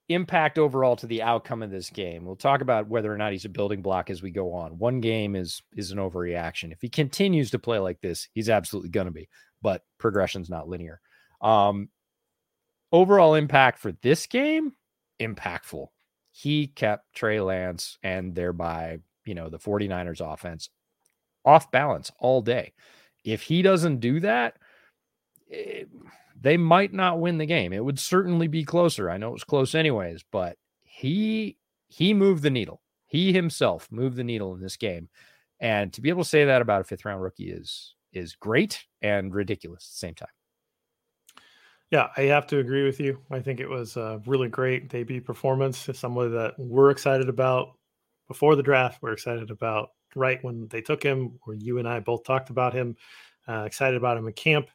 impact overall to the outcome of this game. We'll talk about whether or not he's a building block as we go on. One game is is an overreaction. If he continues to play like this, he's absolutely going to be. But progression's not linear. Um Overall impact for this game, impactful. He kept Trey Lance and thereby, you know, the 49ers offense off balance all day. If he doesn't do that, it, they might not win the game. It would certainly be closer. I know it was close anyways, but he he moved the needle. He himself moved the needle in this game. And to be able to say that about a fifth round rookie is is great and ridiculous at the same time. Yeah, I have to agree with you. I think it was a really great debut performance. It's somebody that we're excited about before the draft. We're excited about right when they took him, where you and I both talked about him, uh, excited about him in camp,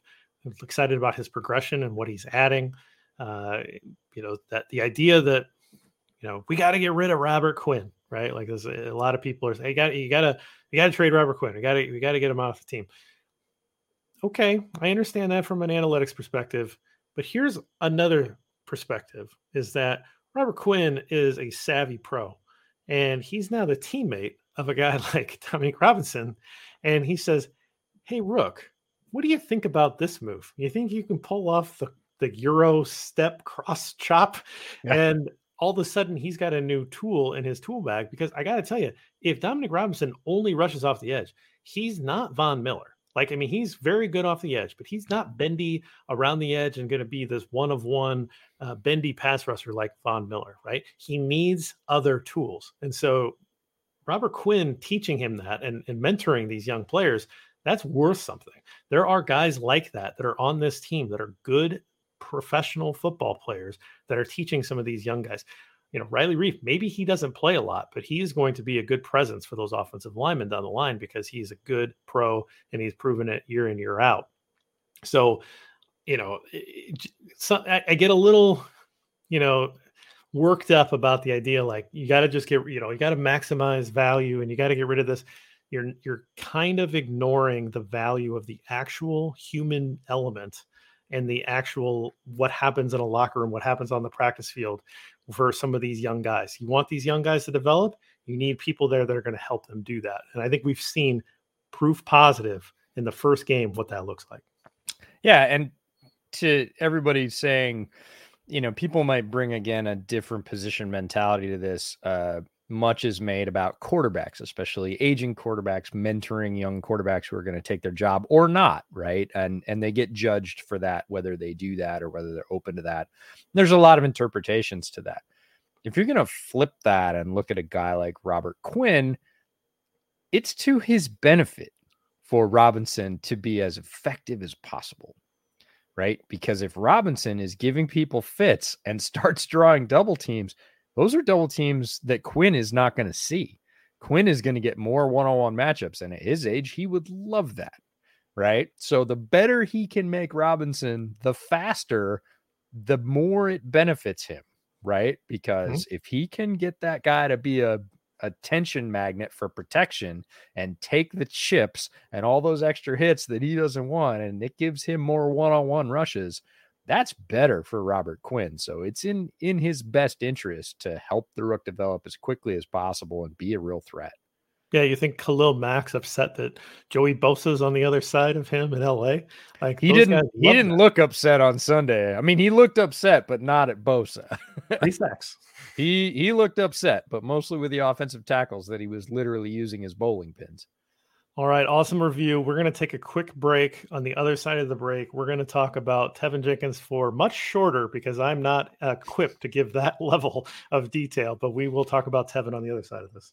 excited about his progression and what he's adding. Uh, you know, that the idea that, you know, we got to get rid of Robert Quinn, right? Like there's a lot of people are saying, hey, got you got to you got to trade Robert Quinn. We got to we got to get him off the team. Okay, I understand that from an analytics perspective. But here's another perspective, is that Robert Quinn is a savvy pro, and he's now the teammate of a guy like Dominique Robinson. And he says, hey, Rook, what do you think about this move? You think you can pull off the, the Euro step cross chop? Yeah. And all of a sudden he's got a new tool in his tool bag, because I got to tell you, if Dominique Robinson only rushes off the edge, he's not Von Miller. Like, I mean, he's very good off the edge, but he's not bendy around the edge and going to be this one of one uh, bendy pass rusher like Von Miller, right? He needs other tools. And so Robert Quinn teaching him that and, and mentoring these young players, that's worth something. There are guys like that that are on this team that are good professional football players that are teaching some of these young guys. You know, Riley Reef, maybe he doesn't play a lot, but he is going to be a good presence for those offensive linemen down the line because he's a good pro and he's proven it year in, year out. So, you know, it, so I, I get a little, you know, worked up about the idea, like, you got to just get, you know, you got to maximize value and you got to get rid of this. You're, you're kind of ignoring the value of the actual human element and the actual what happens in a locker room, what happens on the practice field for some of these young guys. You want these young guys to develop, you need people there that are going to help them do that. And I think we've seen proof positive in the first game what that looks like. Yeah, and to everybody saying, you know, people might bring, again, a different position mentality to this. Uh, much is made about quarterbacks, especially aging quarterbacks, mentoring young quarterbacks who are going to take their job or not, right? And and they get judged for that, whether they do that or whether they're open to that. There's a lot of interpretations to that. If you're going to flip that and look at a guy like Robert Quinn, it's to his benefit for Robinson to be as effective as possible, right? Because if Robinson is giving people fits and starts drawing double teams, those are double teams that Quinn is not going to see. Quinn is going to get more one-on-one matchups, and at his age, he would love that, right? So the better he can make Robinson, the faster, the more it benefits him, right? Because mm-hmm. if he can get that guy to be a, a tension magnet for protection and take the chips and all those extra hits that he doesn't want, and it gives him more one-on-one rushes, that's better for Robert Quinn. So it's in, in his best interest to help the rook develop as quickly as possible and be a real threat. Yeah. You think Khalil Mack's upset that Joey Bosa's on the other side of him in L A? Like he didn't, he didn't that. look upset on Sunday. I mean, he looked upset, but not at Bosa. He sucks. He, he looked upset, but mostly with the offensive tackles that he was literally using as bowling pins. All right, awesome review. We're going to take a quick break. On the other side of the break, we're going to talk about Teven Jenkins for much shorter because I'm not equipped to give that level of detail, but we will talk about Teven on the other side of this.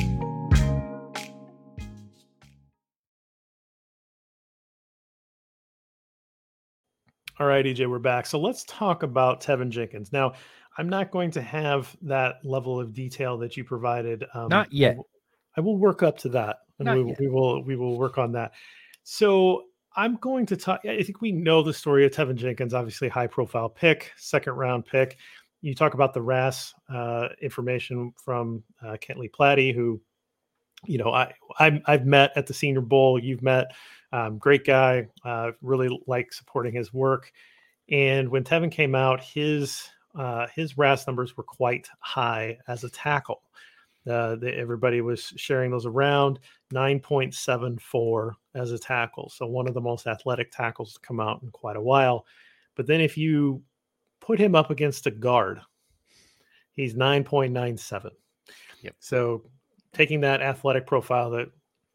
All right, E J, we're back. So let's talk about Teven Jenkins. Now, I'm not going to have that level of detail that you provided. Um, not yet. I will, I will work up to that, and we, we will we will work on that. So I'm going to talk. I think we know the story of Teven Jenkins, obviously high profile pick, second round pick. You talk about the R A S uh, information from uh, Kent Lee Platte, who, you know, I, I I've met at the Senior Bowl. You've met, um, great guy. Uh, really like supporting his work. And when Teven came out, his uh, his R A S numbers were quite high as a tackle. Uh, the, everybody was sharing those around, nine point seven four as a tackle. So one of the most athletic tackles to come out in quite a while. But then if you put him up against a guard, he's nine point nine seven. Yep. So taking that athletic profile that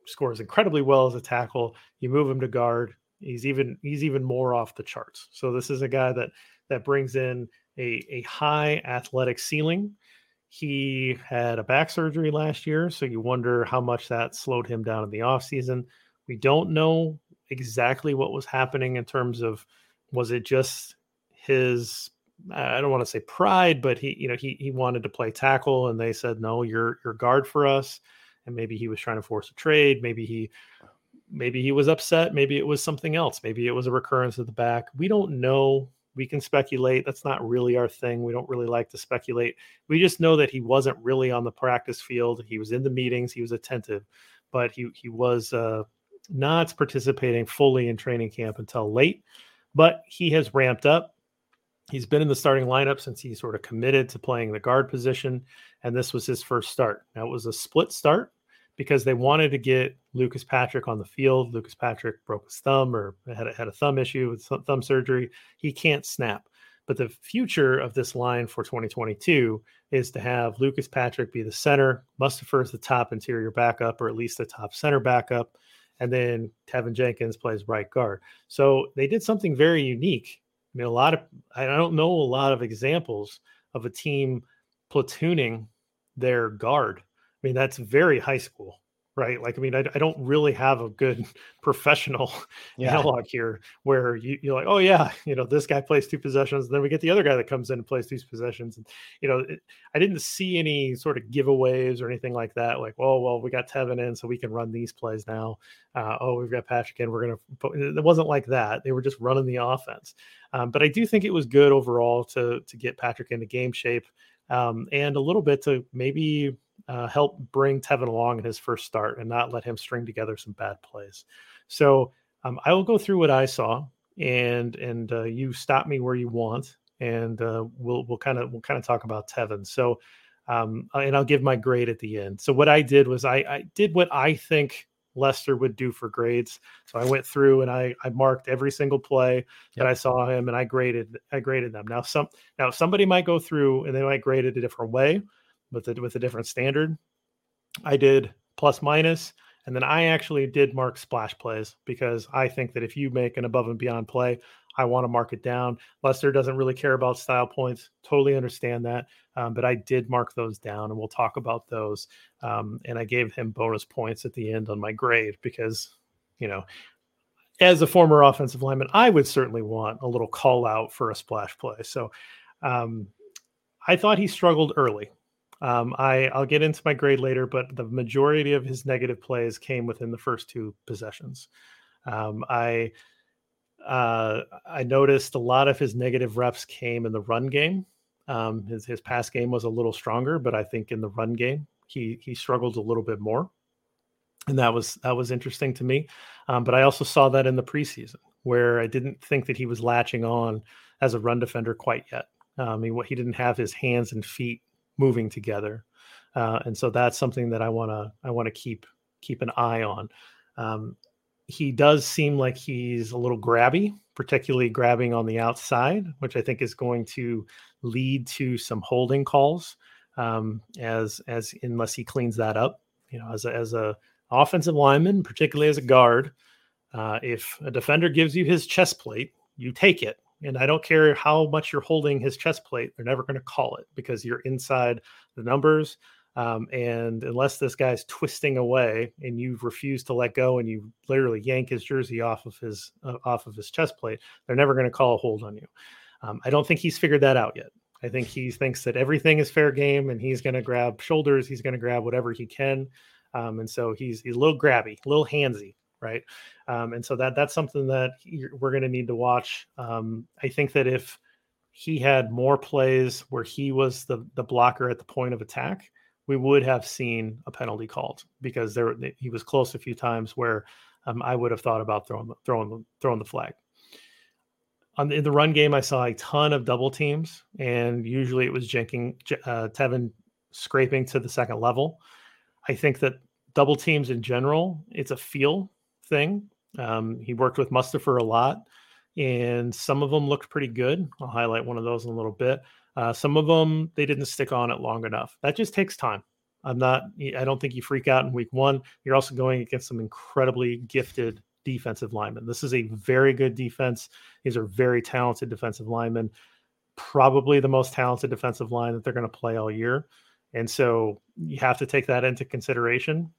scores incredibly well as a tackle, you move him to guard, he's even he's even more off the charts. So this is a guy that that brings in a, a high athletic ceiling. He had a back surgery last year, so you wonder how much that slowed him down in the offseason. We don't know exactly what was happening in terms of, was it just his, I don't want to say pride, but he, you know, he he wanted to play tackle and they said, no, you're you're guard for us. And maybe he was trying to force a trade. Maybe he, maybe he was upset. Maybe it was something else. Maybe it was a recurrence of the back. We don't know. We can speculate. That's not really our thing. We don't really like to speculate. We just know that he wasn't really on the practice field. He was in the meetings. He was attentive, but he he was uh, not participating fully in training camp until late. But he has ramped up. He's been in the starting lineup since he sort of committed to playing the guard position, and this was his first start. Now, it was a split start because they wanted to get Lucas Patrick on the field. Lucas Patrick broke his thumb or had a, had a thumb issue with some thumb surgery. He can't snap. But the future of this line for twenty twenty-two is to have Lucas Patrick be the center, Mustipher is the top interior backup, or at least the top center backup, and then Teven Jenkins plays right guard. So they did something very unique. I mean, a lot of I don't know a lot of examples of a team platooning their guard. I mean, that's very high school, right? Like, I mean, I, I don't really have a good professional yeah. analog here where you, you're like, oh, yeah, you know, this guy plays two possessions. And then we get the other guy that comes in and plays two possessions. And, you know, it, I didn't see any sort of giveaways or anything like that. Like, oh, well, we got Teven in, so we can run these plays now. Uh, oh, we've got Patrick in. We're going to – it wasn't like that. They were just running the offense. Um, but I do think it was good overall to, to get Patrick into game shape um, and a little bit to maybe – Uh, help bring Teven along in his first start and not let him string together some bad plays. So um, I will go through what I saw, and and uh, you stop me where you want, and uh, we'll we'll kind of we'll kind of talk about Teven. So um, and I'll give my grade at the end. So what I did was I, I did what I think Lester would do for grades. So I went through and I I marked every single play yep. that I saw him, and I graded I graded them. Now some now somebody might go through and they might grade it a different way. With a, with a different standard. I did plus minus, and then I actually did mark splash plays because I think that if you make an above and beyond play, I want to mark it down. Lester doesn't really care about style points. Totally understand that. Um, but I did mark those down, and we'll talk about those. Um, and I gave him bonus points at the end on my grade because, you know, as a former offensive lineman, I would certainly want a little call out for a splash play. So um, I thought he struggled early. Um, I, I'll get into my grade later, but the majority of his negative plays came within the first two possessions. Um, I uh, I noticed a lot of his negative reps came in the run game. Um, his his pass game was a little stronger, but I think in the run game he he struggled a little bit more, and that was that was interesting to me. Um, but I also saw that in the preseason where I didn't think that he was latching on as a run defender quite yet. Um, he he didn't have his hands and feet moving together. Uh, and so that's something that I want to, I want to keep, keep an eye on. Um, he does seem like he's a little grabby, particularly grabbing on the outside, which I think is going to lead to some holding calls um, as, as unless he cleans that up, you know, as a, as a offensive lineman, particularly as a guard, uh, if a defender gives you his chest plate, you take it. And I don't care how much you're holding his chest plate. They're never going to call it because you're inside the numbers. Um, and unless this guy's twisting away and you've refused to let go and you literally yank his jersey off of his uh, off of his chest plate, they're never going to call a hold on you. Um, I don't think he's figured that out yet. I think he thinks that everything is fair game and he's going to grab shoulders. He's going to grab whatever he can. Um, and so he's, he's a little grabby, a little handsy. right? Um, and so that that's something that we're going to need to watch. Um, I think that if he had more plays where he was the the blocker at the point of attack, we would have seen a penalty called, because there he was close a few times where um, I would have thought about throwing throwing throwing the flag. On the, in the run game, I saw a ton of double teams, and usually it was Jenkins, uh, Teven scraping to the second level. I think that double teams in general, it's a feel thing. Um, he worked with Mustipher a lot, and some of them looked pretty good. I'll highlight one of those in a little bit. Uh, some of them, they didn't stick on it long enough. That just takes time. I'm not, I don't think you freak out in week one. You're also going against some incredibly gifted defensive linemen. This is a very good defense. These are very talented defensive linemen, probably the most talented defensive line that they're going to play all year. And so you have to take that into consideration,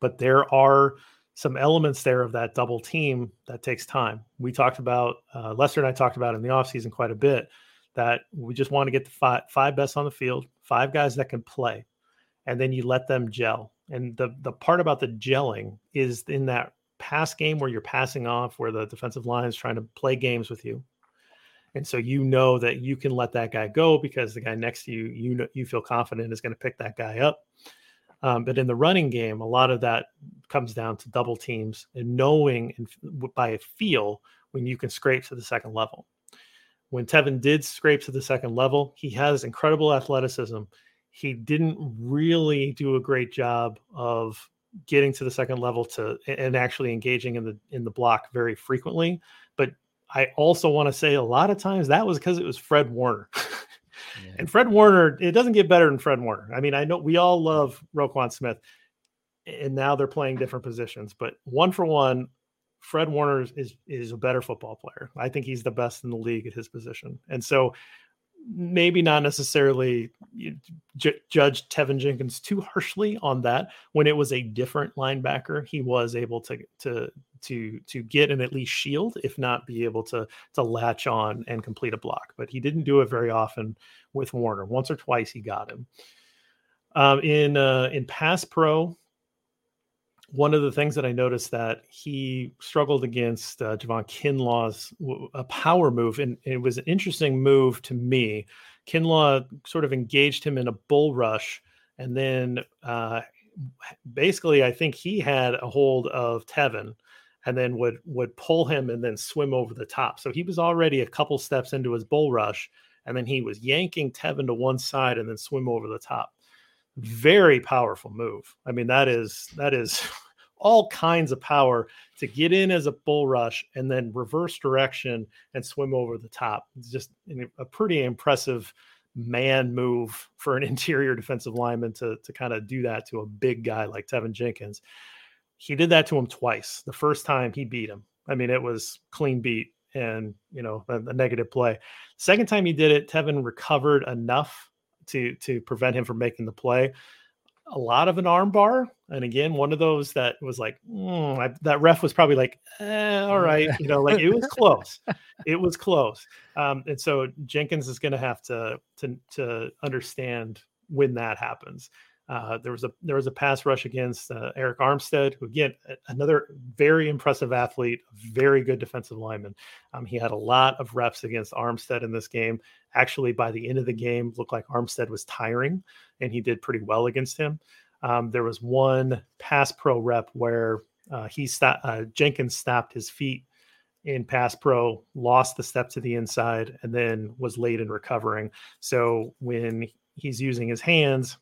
but there are some elements there of that double team that takes time. We talked about, uh, Lester and I talked about in the offseason quite a bit, that we just want to get the five, five best on the field, five guys that can play, and then you let them gel. And the the part about the gelling is in that pass game where you're passing off, where the defensive line is trying to play games with you. And so you know that you can let that guy go because the guy next to you, you know, you feel confident is going to pick that guy up. Um, but in the running game, a lot of that comes down to double teams and knowing and by a feel when you can scrape to the second level. When Teven did scrape to the second level, he has incredible athleticism. He didn't really do a great job of getting to the second level to and actually engaging in the in the block very frequently. But I also want to say a lot of times that was because it was Fred Warner. Yeah. And Fred Warner, it doesn't get better than Fred Warner. I mean, I know we all love Roquan Smith, and now they're playing different positions. But one for one, Fred Warner is is a better football player. I think he's the best in the league at his position. And so maybe not necessarily ju- judge Teven Jenkins too harshly on that. When it was a different linebacker, he was able to to to to get and at least shield, if not be able to to latch on and complete a block. But he didn't do it very often with Warner. Once or twice he got him. Um, in uh, in pass pro, one of the things that I noticed that he struggled against uh, Javon Kinlaw's w- a power move, and it was an interesting move to me. Kinlaw sort of engaged him in a bull rush, and then uh, basically I think he had a hold of Teven and then would would pull him and then swim over the top. So he was already a couple steps into his bull rush, and then he was yanking Teven to one side and then swim over the top. Very powerful move. I mean, that is that is all kinds of power to get in as a bull rush and then reverse direction and swim over the top. It's just a pretty impressive man move for an interior defensive lineman to, to kind of do that to a big guy like Teven Jenkins. He did that to him twice. The first time he beat him. I mean, it was clean beat and, you know, a, a negative play. Second time he did it, Teven recovered enough to to prevent him from making the play. A lot of an arm bar. And again, one of those that was like, mm, I, that ref was probably like, eh, all right. You know, like it was close. It was close. Um, and so Jenkins is going to have to, to, to understand when that happens. Uh, there was a, there was a pass rush against uh, Eric Armstead, who again, another very impressive athlete, very good defensive lineman. Um, he had a lot of reps against Armstead in this game. Actually, by the end of the game, looked like Armstead was tiring, and he did pretty well against him. Um, there was one pass pro rep where uh, he st- uh, Jenkins snapped his feet in pass pro, lost the step to the inside, and then was late in recovering. So when he's using his hands,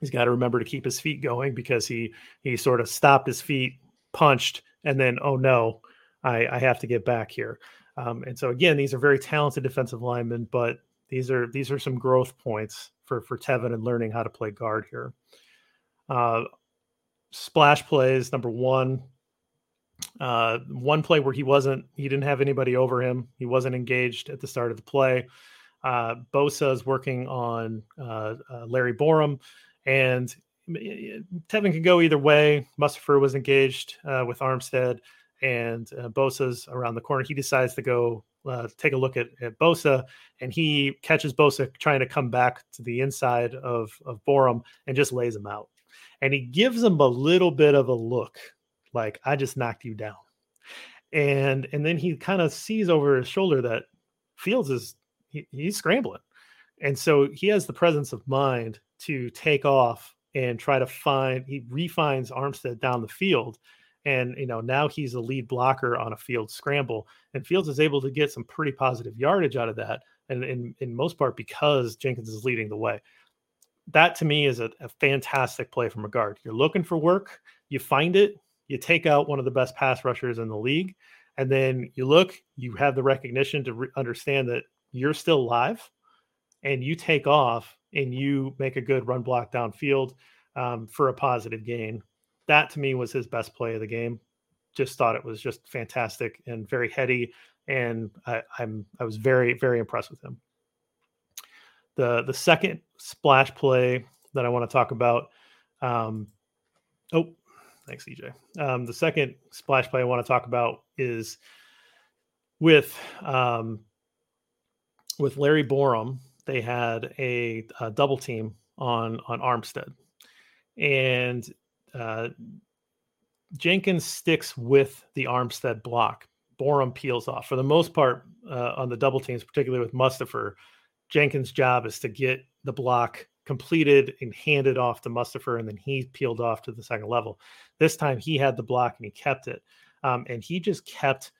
he's got to remember to keep his feet going, because he he sort of stopped his feet, punched, and then, oh, no, I, I have to get back here. Um, and so, again, these are very talented defensive linemen, but these are these are some growth points for, for Teven and learning how to play guard here. Uh, splash plays, number one. Uh, one play where he wasn't, he didn't have anybody over him. He wasn't engaged at the start of the play. Uh, Bosa's working on uh, uh, Larry Borom. And Teven can go either way. Mustipher was engaged uh, with Armstead, and uh, Bosa's around the corner. He decides to go uh, take a look at, at Bosa, and he catches Bosa trying to come back to the inside of, of Borom and just lays him out. And he gives him a little bit of a look, Like, I just knocked you down. And and then he kind of sees over his shoulder that Fields is, he, he's scrambling. And so he has the presence of mind to take off and try to find, he refines Armstead down the field. And, you know, now he's the lead blocker on a field scramble, and Fields is able to get some pretty positive yardage out of that. And in, in most part, because Jenkins is leading the way. That to me is a, a fantastic play from a guard. You're looking for work. You find it. You take out one of the best pass rushers in the league. And then you look, you have the recognition to re- understand that you're still alive, and you take off and you make a good run block downfield um, for a positive gain. That to me was his best play of the game. Just thought it was just fantastic and very heady. And I, I'm, I was very, very impressed with him. The, the second splash play that I want to talk about. Um, oh, thanks, E J. Um, the second splash play I want to talk about is with, um, with Larry Borom. They had a, a double team on, on Armstead, and uh, Jenkins sticks with the Armstead block. Borom peels off. For the most part, uh, on the double teams, particularly with Mustipher, Jenkins' job is to get the block completed and handed off to Mustipher, and then he peeled off to the second level. This time he had the block and he kept it. Um, and he just kept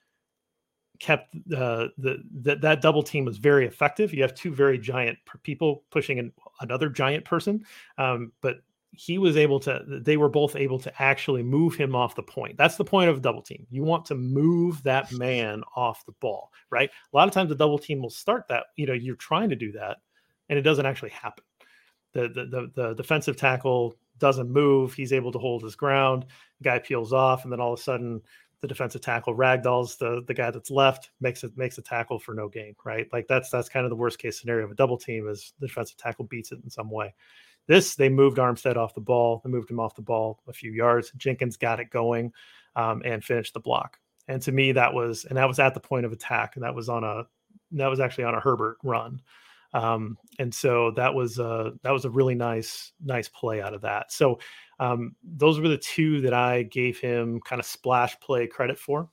kept uh, the, the that double team was very effective. You have two very giant people pushing an, another giant person, um, but he was able to, they were both able to actually move him off the point. That's the point of a double team. You want to move that man off the ball, right? A lot of times the double team will start that, you know, you're trying to do that and it doesn't actually happen. The, the, the, the defensive tackle doesn't move. He's able to hold his ground. The guy peels off. And then all of a sudden the defensive tackle ragdolls the, the guy that's left, makes it, makes a tackle for no gain, right? Like that's, that's kind of the worst case scenario of a double team is the defensive tackle beats it in some way. This, they moved Armstead off the ball. They moved him off the ball a few yards. Jenkins got it going um, and finished the block. And to me, that was, and that was at the point of attack. And that was on a, that was actually on a Herbert run. Um, and so that was a, that was a really nice, nice play out of that. So um, those were the two that I gave him kind of splash play credit for.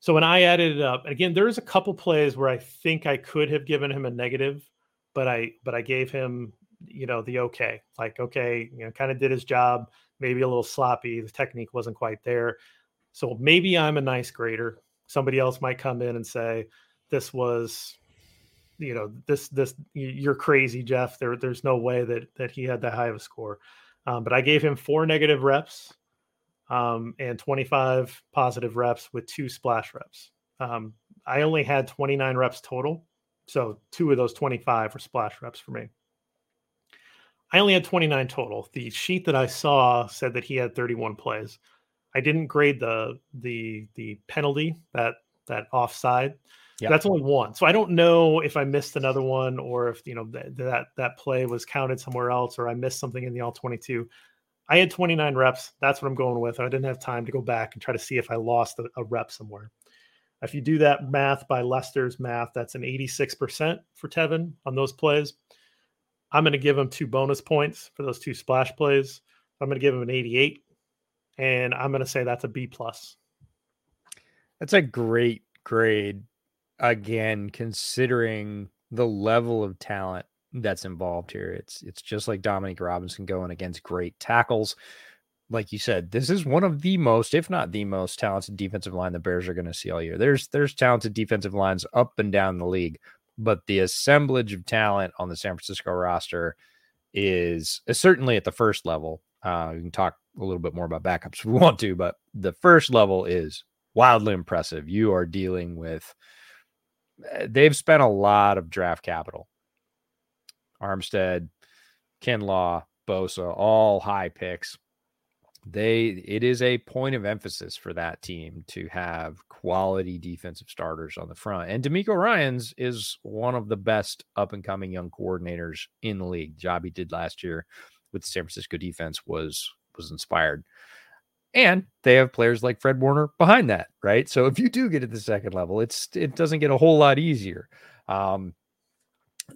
So when I added it up, and again, there's a couple plays where I think I could have given him a negative, but I, but I gave him, you know, the okay, like, okay, you know, kind of did his job, maybe a little sloppy. The technique wasn't quite there. So maybe I'm a nice grader. Somebody else might come in and say, this was, you know, this, this, you're crazy, Jeff. There, there's no way that, that he had that high of a score. Um, but I gave him four negative reps um, and twenty-five positive reps with two splash reps. Um, I only had twenty-nine reps total. So two of those twenty-five were splash reps for me. I only had twenty-nine total. The sheet that I saw said that he had thirty-one plays. I didn't grade the the the penalty, that that offside. Yep. That's only one. So I don't know if I missed another one or if, you know, th- that that play was counted somewhere else or I missed something in the all twenty-two. I had twenty-nine reps. That's what I'm going with. I didn't have time to go back and try to see if I lost a, a rep somewhere. If you do that math by Lester's math, that's an eighty-six percent for Teven on those plays. I'm going to give him two bonus points for those two splash plays. I'm going to give him an eighty-eight, and I'm going to say that's a B plus. That's a great grade. Again, considering the level of talent that's involved here, it's, it's just like Dominique Robinson going against great tackles. Like you said, this is one of the most, if not the most talented defensive line the Bears are going to see all year. There's, there's talented defensive lines up and down the league, but the assemblage of talent on the San Francisco roster is, is certainly at the first level. Uh, we can talk a little bit more about backups if we want to, but the first level is wildly impressive. You are dealing with, they've spent a lot of draft capital. Armstead, Kinlaw, Bosa, all high picks. They, it is a point of emphasis for that team to have quality defensive starters on the front. And DeMeco Ryans is one of the best up and coming young coordinators in the league. The job he did last year with the San Francisco defense was, was inspired. And they have players like Fred Warner behind that, right? So if you do get to the second level, it's, it doesn't get a whole lot easier. Um,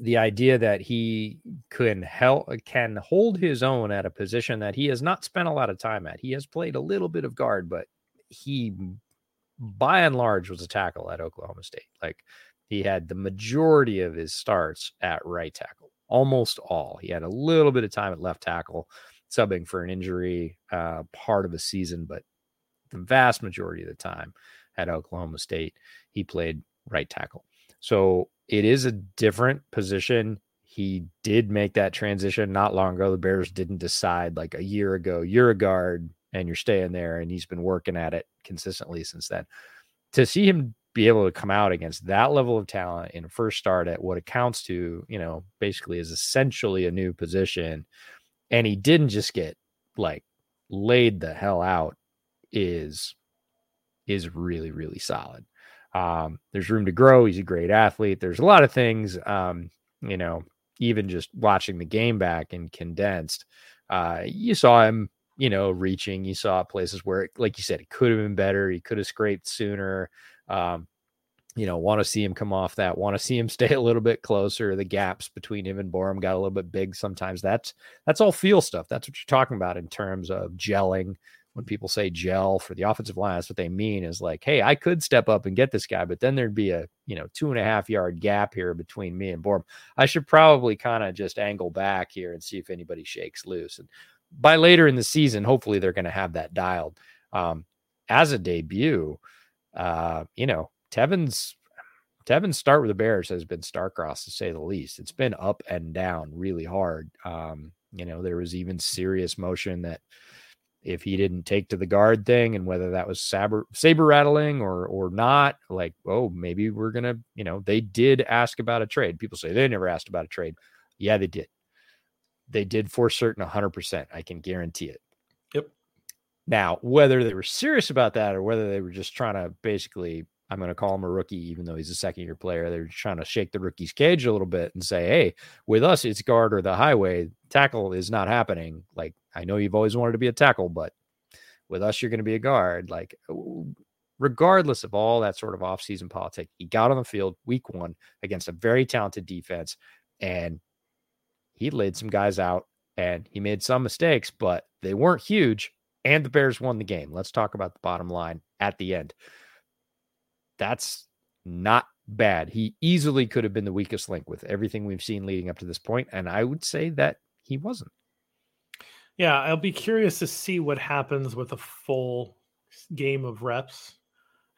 the idea that he can help, can hold his own at a position that he has not spent a lot of time at. He has played a little bit of guard, but he, by and large, was a tackle at Oklahoma State. Like, he had the majority of his starts at right tackle, almost all. He had a little bit of time at left tackle, subbing for an injury uh, part of a season, but the vast majority of the time at Oklahoma State, he played right tackle. So it is a different position. He did make that transition not long ago. The Bears didn't decide like a year ago, you're a guard and you're staying there, and he's been working at it consistently since then. To see him be able to come out against that level of talent in a first start at what accounts to, you know, basically is essentially a new position, and he didn't just get like laid the hell out, is is really, really solid. Um, there's room to grow. He's a great athlete. There's a lot of things, um, you know, even just watching the game back and condensed, uh, you saw him, you know, reaching, you saw places where, it, like you said, it could have been better. He could have scraped sooner. Um, you know, want to see him come off that, want to see him stay a little bit closer. The gaps between him and Borom got a little bit big sometimes. That's, that's all feel stuff. That's what you're talking about in terms of gelling. When people say gel for the offensive line, that's what they mean is like, hey, I could step up and get this guy, but then there'd be a, you know, two and a half yard gap here between me and Borom. I should probably kind of just angle back here and see if anybody shakes loose. And by later in the season, hopefully they're going to have that dialed. Um, as a debut, uh, you know, Teven's Teven's start with the Bears has been star-crossed, to say the least. It's been up and down really hard. Um, you know, there was even serious motion that, if he didn't take to the guard thing, and whether that was saber, saber rattling or or not, like, oh, maybe we're going to, you know, they did ask about a trade. People say they never asked about a trade. Yeah, they did. They did for certain one hundred percent. I can guarantee it. Yep. Now, whether they were serious about that or whether they were just trying to basically, I'm going to call him a rookie, even though he's a second year player, they're just trying to shake the rookie's cage a little bit and say, hey, with us, it's guard or the highway. Tackle is not happening. Like, I know you've always wanted to be a tackle, but with us, you're going to be a guard. Like, regardless of all that sort of offseason politics, he got on the field week one against a very talented defense, and he laid some guys out, and he made some mistakes, but they weren't huge, and the Bears won the game. Let's talk about the bottom line at the end. That's not bad. He easily could have been the weakest link with everything we've seen leading up to this point, and I would say that he wasn't. Yeah, I'll be curious to see what happens with a full game of reps.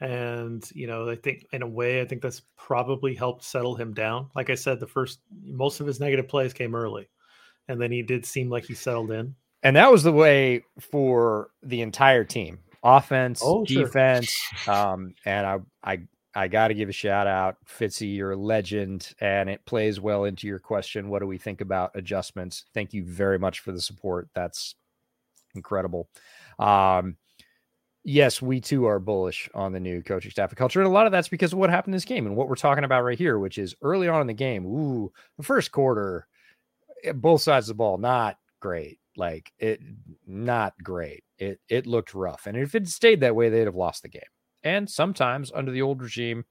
And, you know, I think in a way, I think that's probably helped settle him down. Like I said, the first, most of his negative plays came early, and then he did seem like he settled in. And that was the way for the entire team, offense, oh, defense. Sure. Um, and I, I, I got to give a shout out, Fitzy, you're a legend, and it plays well into your question. What do we think about adjustments? Thank you very much for the support. That's incredible. Um, yes, we too are bullish on the new coaching staff and culture. And a lot of that's because of what happened this game and what we're talking about right here, which is early on in the game. Ooh, the first quarter, both sides of the ball, not great. Like it, not great. It, it looked rough. And if it stayed that way, they'd have lost the game. And sometimes under the old regime,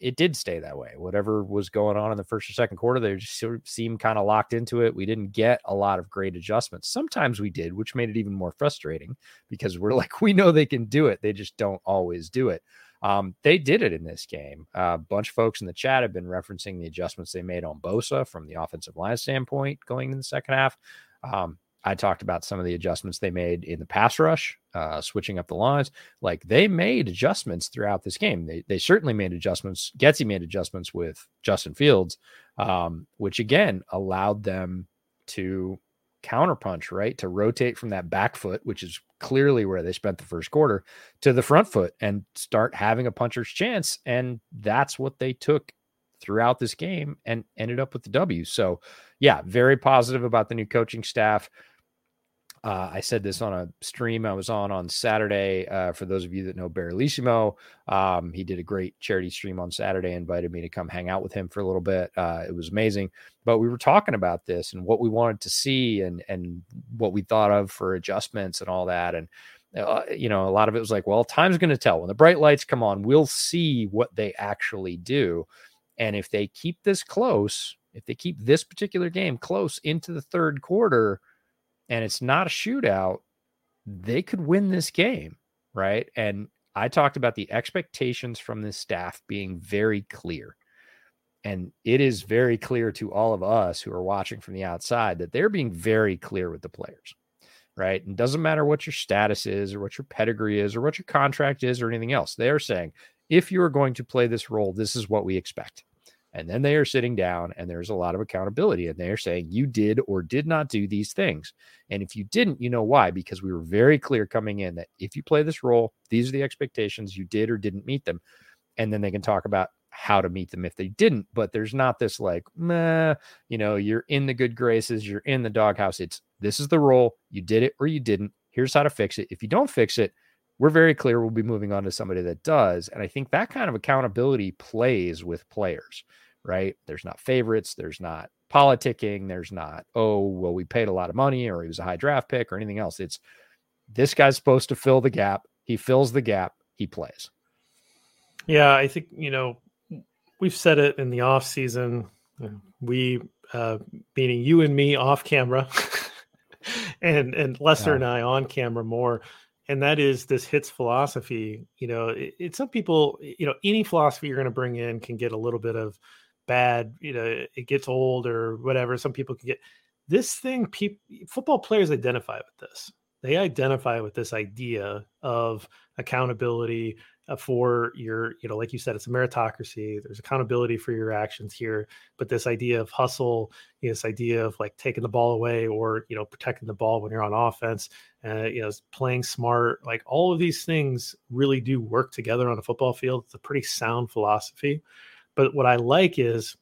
it did stay that way. Whatever was going on in the first or second quarter, they just sort of seemed kind of locked into it. We didn't get a lot of great adjustments. Sometimes we did, which made it even more frustrating because we're like, we know they can do it. They just don't always do it. Um, they did it in this game. A uh, bunch of folks in the chat have been referencing the adjustments they made on Bosa from the offensive line standpoint going in the second half. Um, I talked about some of the adjustments they made in the pass rush, uh, switching up the lines. Like they made adjustments throughout this game. They they certainly made adjustments. Getsy made adjustments with Justin Fields, um, which again allowed them to counterpunch, right? To rotate from that back foot, which is clearly where they spent the first quarter, to the front foot and start having a puncher's chance. And that's what they took throughout this game and ended up with the W. So yeah, very positive about the new coaching staff. Uh, I said this on a stream I was on on Saturday. Uh, for those of you that know Bearlissimo, um, he did a great charity stream on Saturday, invited me to come hang out with him for a little bit. Uh, it was amazing. But we were talking about this and what we wanted to see and and what we thought of for adjustments and all that. And, uh, you know, a lot of it was like, well, time's going to tell. When the bright lights come on, we'll see what they actually do. And if they keep this close, If they keep this particular game close into the third quarter and it's not a shootout, they could win this game, right? And I talked about the expectations from this staff being very clear. And it is very clear to all of us who are watching from the outside that they're being very clear with the players, right? And it doesn't matter what your status is or what your pedigree is or what your contract is or anything else. They're saying, if you're going to play this role, this is what we expect. And then they are sitting down and there's a lot of accountability and they're saying you did or did not do these things. And if you didn't, you know why, because we were very clear coming in that if you play this role, these are the expectations, you did or didn't meet them. And then they can talk about how to meet them if they didn't, but there's not this like, meh, you know, you're in the good graces, you're in the doghouse. It's this is the role, you did it or you didn't. Here's how to fix it. If you don't fix it, we're very clear we'll be moving on to somebody that does. And I think that kind of accountability plays with players, right? There's not favorites, there's not politicking, there's not, oh, well, we paid a lot of money or he was a high draft pick or anything else. It's this guy's supposed to fill the gap. He fills the gap, he plays. Yeah, I think, you know, we've said it in the off season, we, uh, meaning you and me off camera and, and Lester yeah. and I on camera more. And that is this hits philosophy. You know, it's it, some people, you know, any philosophy you're going to bring in can get a little bit of bad, you know, it gets old or whatever. Some people can get this thing. People, football players identify with this. They identify with this idea of accountability for your, you know, like you said, it's a meritocracy. There's accountability for your actions here, but this idea of hustle, you know, this idea of like taking the ball away or, you know, protecting the ball when you're on offense, uh, you know, playing smart, like all of these things really do work together on a football field. It's a pretty sound philosophy, but what I like is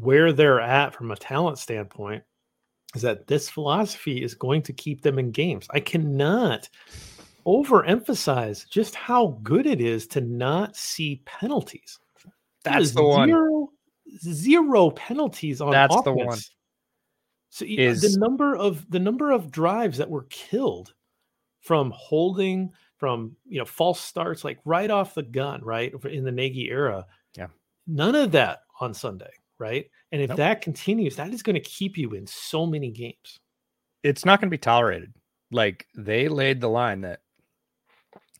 where they're at from a talent standpoint is that this philosophy is going to keep them in games. I cannot overemphasize just how good it is to not see penalties. That's the one. Zero, zero penalties on offense. That's the one. So is... the number of the number of drives that were killed from holding, from you know false starts, like right off the gun, right in the Nagy era. Yeah, none of that on Sunday, right? And if nope. that continues, that is going to keep you in so many games. It's not going to be tolerated. Like they laid the line that.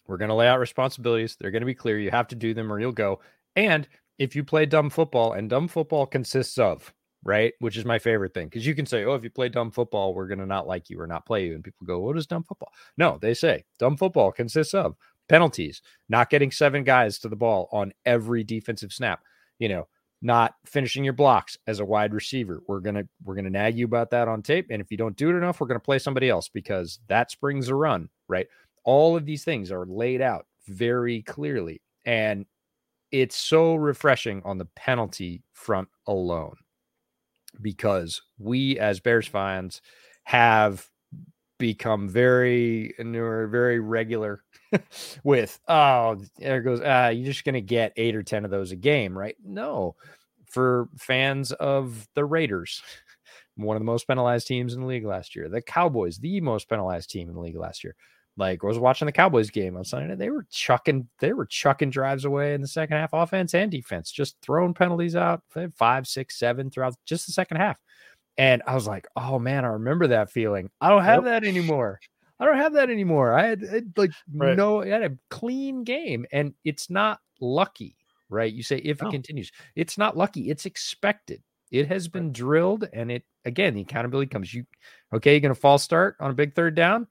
We're going to lay out responsibilities. They're going to be clear. You have to do them or you'll go. And if you play dumb football, and dumb football consists of, right, which is my favorite thing, because you can say, oh, if you play dumb football, we're going to not like you or not play you. And people go, what is dumb football? No, they say dumb football consists of penalties, not getting seven guys to the ball on every defensive snap, you know, not finishing your blocks as a wide receiver. We're going to we're going to nag you about that on tape. And if you don't do it enough, we're going to play somebody else because that springs a run, right? All of these things are laid out very clearly, and it's so refreshing on the penalty front alone because we as Bears fans have become very, very regular with, oh, there goes, uh, you're just going to get eight or ten of those a game, right? No, for fans of the Raiders, one of the most penalized teams in the league last year, the Cowboys, the most penalized team in the league last year. Like I was watching the Cowboys game on Sunday night. They were chucking, they were chucking drives away in the second half, offense and defense, just throwing penalties out five, six, seven throughout just the second half. And I was like, oh man, I remember that feeling. I don't have yep. that anymore. I don't have that anymore. I had, I had like right. no, I had a clean game and it's not lucky, right? You say, if no. it continues, it's not lucky. It's expected. It has been right. drilled. And it, again, the accountability comes. You, okay, you're going to false start on a big third down.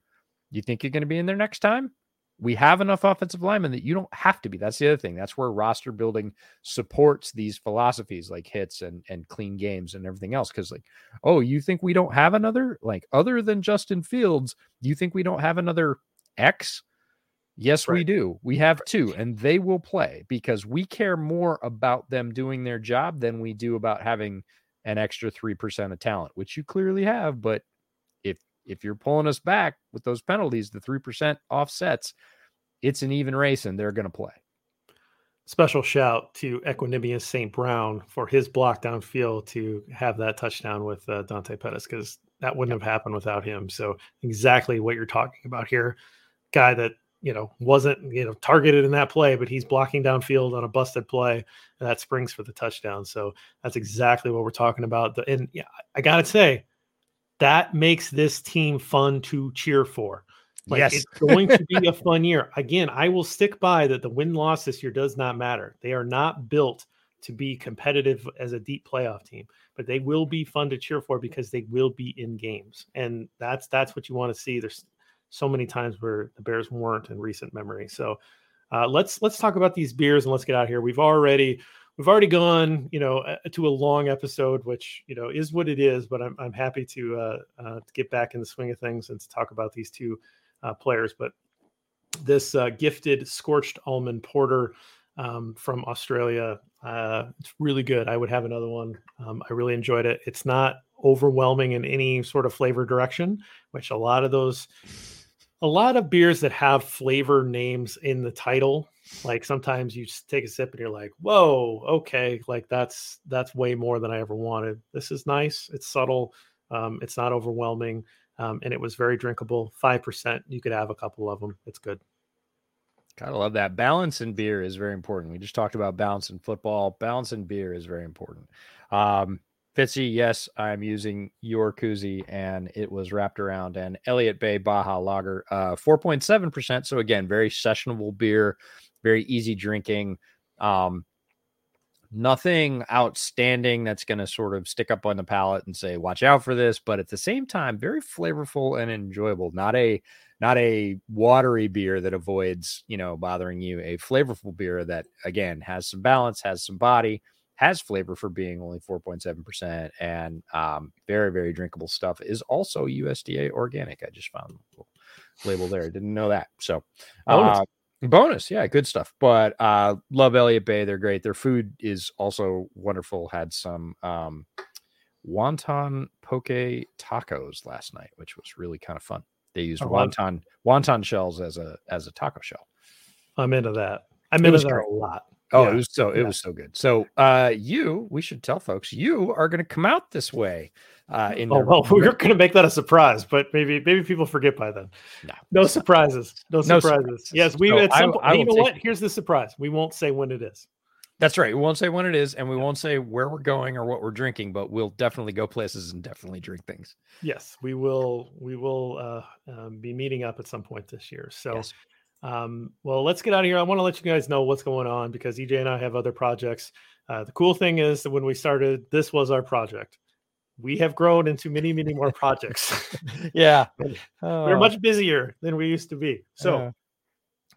You think you're going to be in there next time? We have enough offensive linemen that you don't have to be. That's the other thing. That's where roster building supports these philosophies like hits and, and clean games and everything else. Because like, oh, you think we don't have another, like other than Justin Fields, you think we don't have another X? Yes, right. we do. We have right. two, and they will play because we care more about them doing their job than we do about having an extra three percent of talent, which you clearly have, but if you're pulling us back with those penalties, the three percent offsets, it's an even race and they're going to play. Special shout to Equanimeous Saint Brown for his block downfield to have that touchdown with uh, Dante Pettis, because that wouldn't have happened without him. So exactly what you're talking about here. Guy that you know, wasn't, you know, targeted in that play, but he's blocking downfield on a busted play, and that springs for the touchdown. So that's exactly what we're talking about. And yeah, I got to say, that makes this team fun to cheer for. Like, yes. It's going to be a fun year. Again, I will stick by that the win-loss this year does not matter. They are not built to be competitive as a deep playoff team, but they will be fun to cheer for because they will be in games. And that's, that's what you want to see. There's so many times where the Bears weren't in recent memory. So uh, let's, let's talk about these beers and let's get out of here. We've already, we've already gone, you know, uh, to a long episode, which, you know, is what it is, but I'm, I'm happy to, uh, uh, to get back in the swing of things and to talk about these two uh, players. But this uh, gifted scorched almond porter um, from Australia, Uh, it's really good. I would have another one. Um, I really enjoyed it. It's not overwhelming in any sort of flavor direction, which a lot of those, a lot of beers that have flavor names in the title, like sometimes you just take a sip and you're like, whoa, okay. Like that's, that's way more than I ever wanted. This is nice. It's subtle. Um, it's not overwhelming. Um, and it was very drinkable. five percent. You could have a couple of them. It's good. Gotta love that. Balance in beer is very important. We just talked about balance in football. Balance in beer is very important. Um, Fitzy, yes, I'm using your koozie, and it was wrapped around an Elliott Bay Baja Lager, uh, four point seven percent. So again, very sessionable beer, very easy drinking. Um, nothing outstanding that's going to sort of stick up on the palate and say, watch out for this, but at the same time, very flavorful and enjoyable. Not a Not a watery beer that avoids, you know, bothering you. A flavorful beer that, again, has some balance, has some body, has flavor for being only four point seven percent, and um, very, very drinkable stuff. Is also U S D A organic. I just found the label there. Didn't know that. So bonus. Uh, bonus. Yeah, good stuff. But uh, love Elliott Bay. They're great. Their food is also wonderful. Had some um, wonton poke tacos last night, which was really kind of fun. They used oh, wonton wonton shells as a as a taco shell. I'm into that. I'm into that a lot. Oh, yeah. it was so it yeah. was so good. So uh, you, we should tell folks, you are going to come out this way. Uh, in oh, their- well, we're going to make that a surprise, but maybe maybe people forget by then. No, no surprises. No surprises. No surprises. Yes, we. So at some I, point, I you know what? It. Here's the surprise. We won't say when it is. That's right. We won't say when it is, and we won't say where we're going or what we're drinking, but we'll definitely go places and definitely drink things. Yes, we will. We will uh, um, be meeting up at some point this year. So, yes. um, well, let's get out of here. I want to let you guys know what's going on because E J and I have other projects. Uh, the cool thing is that when we started, this was our project. We have grown into many, many more projects. yeah. Oh. We're much busier than we used to be. So uh.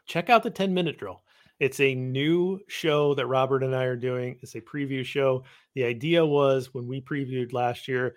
check out the ten minute drill. It's a new show that Robert and I are doing. It's a preview show. The idea was when we previewed last year,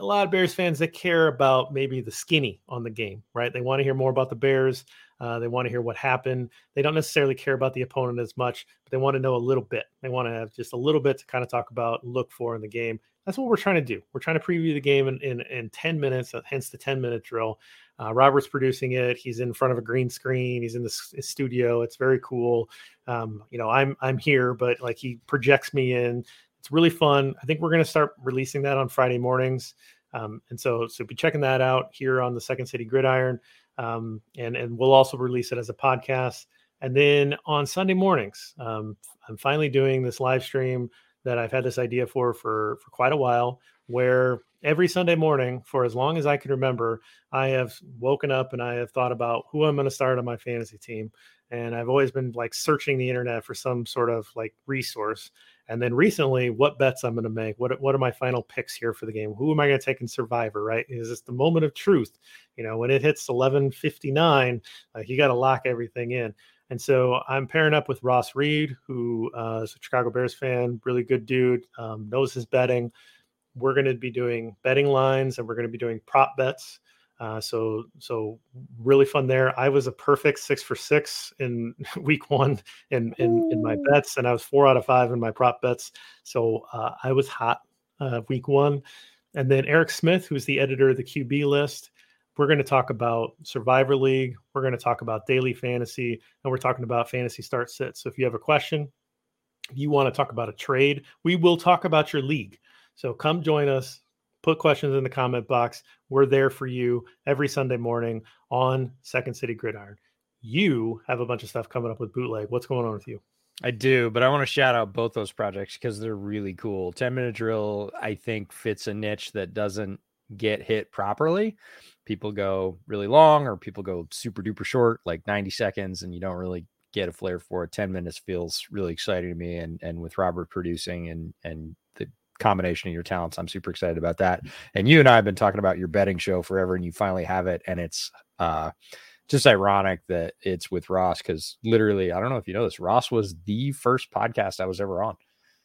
a lot of Bears fans that care about maybe the skinny on the game, right? They want to hear more about the Bears. Uh, they want to hear what happened. They don't necessarily care about the opponent as much, but they want to know a little bit. They want to have just a little bit to kind of talk about, look for in the game. That's what we're trying to do. We're trying to preview the game in, in, in ten minutes, hence the ten minute drill. Uh, Robert's producing it. He's in front of a green screen. He's in the s- studio. It's very cool. Um, you know, I'm, I'm here, but like he projects me in. It's really fun. I think we're going to start releasing that on Friday mornings. Um, and so, so be checking that out here on the Second City Gridiron. Um, and, and we'll also release it as a podcast. And then on Sunday mornings, um, I'm finally doing this live stream that I've had this idea for, for, for quite a while, where every Sunday morning, for as long as I can remember, I have woken up and I have thought about who I'm going to start on my fantasy team. And I've always been like searching the internet for some sort of like resource. And then recently, what bets I'm going to make? What what are my final picks here for the game? Who am I going to take in Survivor, right? Is this the moment of truth? You know, when it hits eleven fifty-nine, like you got to lock everything in. And so I'm pairing up with Ross Reed, who uh, is a Chicago Bears fan, really good dude, um, knows his betting. We're going to be doing betting lines and we're going to be doing prop bets. Uh, so, so really fun there. I was a perfect six for six in week one in, in, in my bets. And I was four out of five in my prop bets. So uh, I was hot uh, week one. And then Eric Smith, who's the editor of the Q B List, we're going to talk about Survivor League. We're going to talk about daily fantasy, and we're talking about fantasy start sits. So if you have a question, if you want to talk about a trade, we will talk about your league. So come join us, put questions in the comment box. We're there for you every Sunday morning on Second City Gridiron. you have a bunch of stuff coming up with Bootleg. What's going on with you? I do, but I want to shout out both those projects because they're really cool. ten-minute drill, I think, fits a niche that doesn't get hit properly. People go really long or people go super duper short, like ninety seconds, and you don't really get a flair for it. ten minutes feels really exciting to me. And and with Robert producing and and the combination of your talents, I'm super excited about that. And you and I have been talking about your betting show forever, and you finally have it. And it's uh just ironic that it's with Ross, because literally, I don't know if you know this, Ross was the first podcast I was ever on.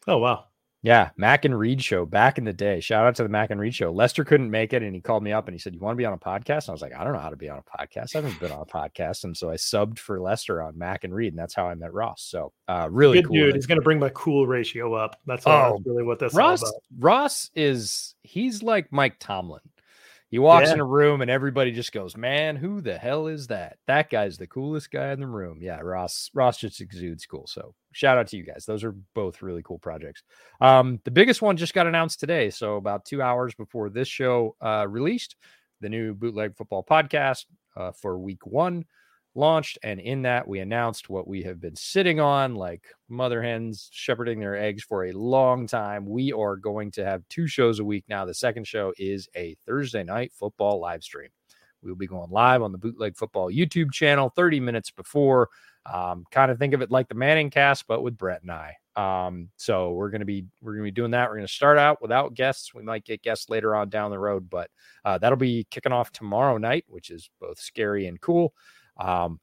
Oh, wow. Yeah, Mac and Reed show back in the day. Shout out to the Mac and Reed show. Lester couldn't make it, and he called me up and he said, "You want to be on a podcast?" And I was like, "I don't know how to be on a podcast. I haven't been on a podcast." And so I subbed for Lester on Mac and Reed, and that's how I met Ross. So uh, really good cool. Dude, it's going to bring my cool ratio up. That's, all, oh, that's really what this Ross, is about. Ross is, he's like Mike Tomlin. He walks yeah. in a room and everybody just goes, "Man, who the hell is that? That guy's the coolest guy in the room." Yeah, Ross Ross just exudes cool. So shout out to you guys. Those are both really cool projects. Um, the biggest one just got announced today. So about two hours before this show uh, released, the new Bootleg Football Podcast uh, for week one launched. And in that, we announced what we have been sitting on, like mother hens shepherding their eggs for a long time. We are going to have two shows a week now. The second show is a Thursday night football live stream. We'll be going live on the Bootleg Football YouTube channel thirty minutes before. Um, kind of think of it like the Manning Cast, but with Brett and I. Um, so we're going to be, we're going to be doing that. We're going to start out without guests. We might get guests later on down the road, but uh, that'll be kicking off tomorrow night, which is both scary and cool. Um,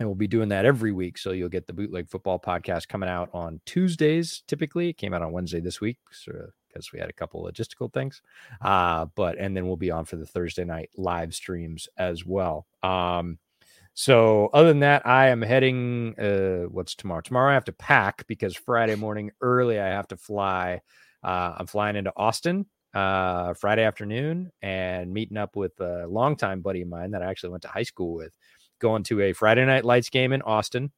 and we'll be doing that every week. So you'll get the Bootleg Football Podcast coming out on Tuesdays. Typically it came out on Wednesday this week because we had a couple logistical things. Uh, but, and then we'll be on for the Thursday night live streams as well. Um, so other than that, I am heading, uh, what's tomorrow? Tomorrow I have to pack because Friday morning early, I have to fly. Uh, I'm flying into Austin uh, Friday afternoon and meeting up with a longtime buddy of mine that I actually went to high school with. Going to a Friday Night Lights game in Austin,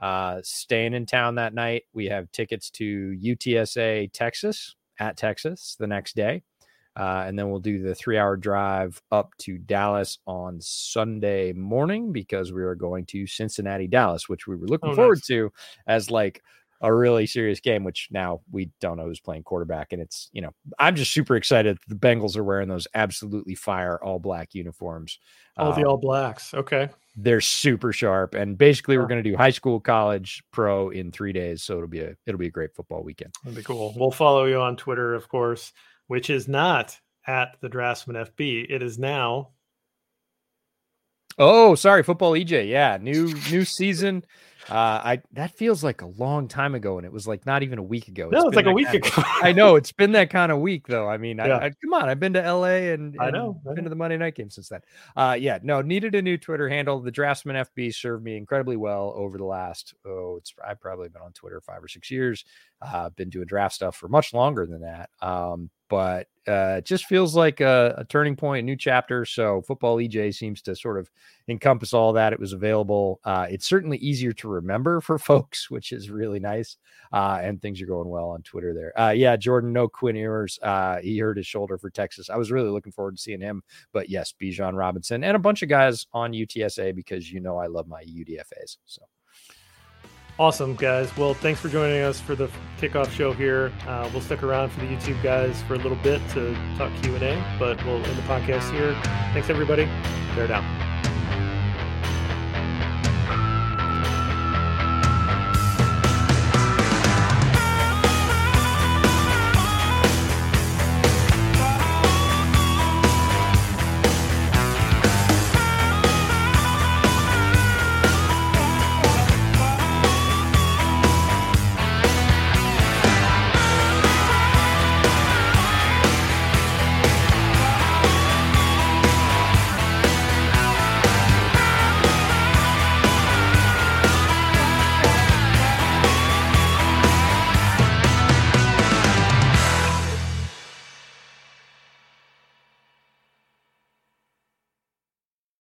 uh, staying in town that night. We have tickets to U T S A, Texas, at Texas the next day. Uh, and then we'll do the three-hour drive up to Dallas on Sunday morning because we are going to Cincinnati, Dallas, which we were looking oh, forward nice. to as like a really serious game, which now we don't know who's playing quarterback. And it's, you know, I'm just super excited. The Bengals are wearing those absolutely fire all black uniforms. Oh, um, the all blacks. Okay. They're super sharp. And basically we're going to do high school, college, pro in three days. So it'll be a, it'll be a great football weekend. That'd be cool. We'll follow you on Twitter, of course, which is not at the Draftsman F B. It is now. Oh, sorry. Football E J. Yeah. New, new season. Uh, I, that feels like a long time ago. And it was like, not even a week ago. It's no, it's like a week ago. Of, I know it's been that kind of week though. I mean, yeah. I, I, come on, I've been to L A and, and I know I've been to the Monday night game since then. Uh, yeah, no, needed a new Twitter handle. The Draftsman F B served me incredibly well over the last, Oh, it's, I've probably been on Twitter five or six years. Uh, been doing draft stuff for much longer than that. Um, But uh, it just feels like a, a turning point, a new chapter. So Football E J seems to sort of encompass all that. It was available. Uh, it's certainly easier to remember for folks, which is really nice. Uh, and things are going well on Twitter there. Uh, yeah, Jordan, no Quinn Ewers. Uh, he hurt his shoulder for Texas. I was really looking forward to seeing him. But yes, Bijan Robinson and a bunch of guys on U T S A because, you know, I love my U D F As. So. Awesome, guys. Well, thanks for joining us for the kickoff show here. Uh, we'll stick around for the YouTube guys for a little bit to talk Q and A, but we'll end the podcast here. Thanks, everybody. Bear down.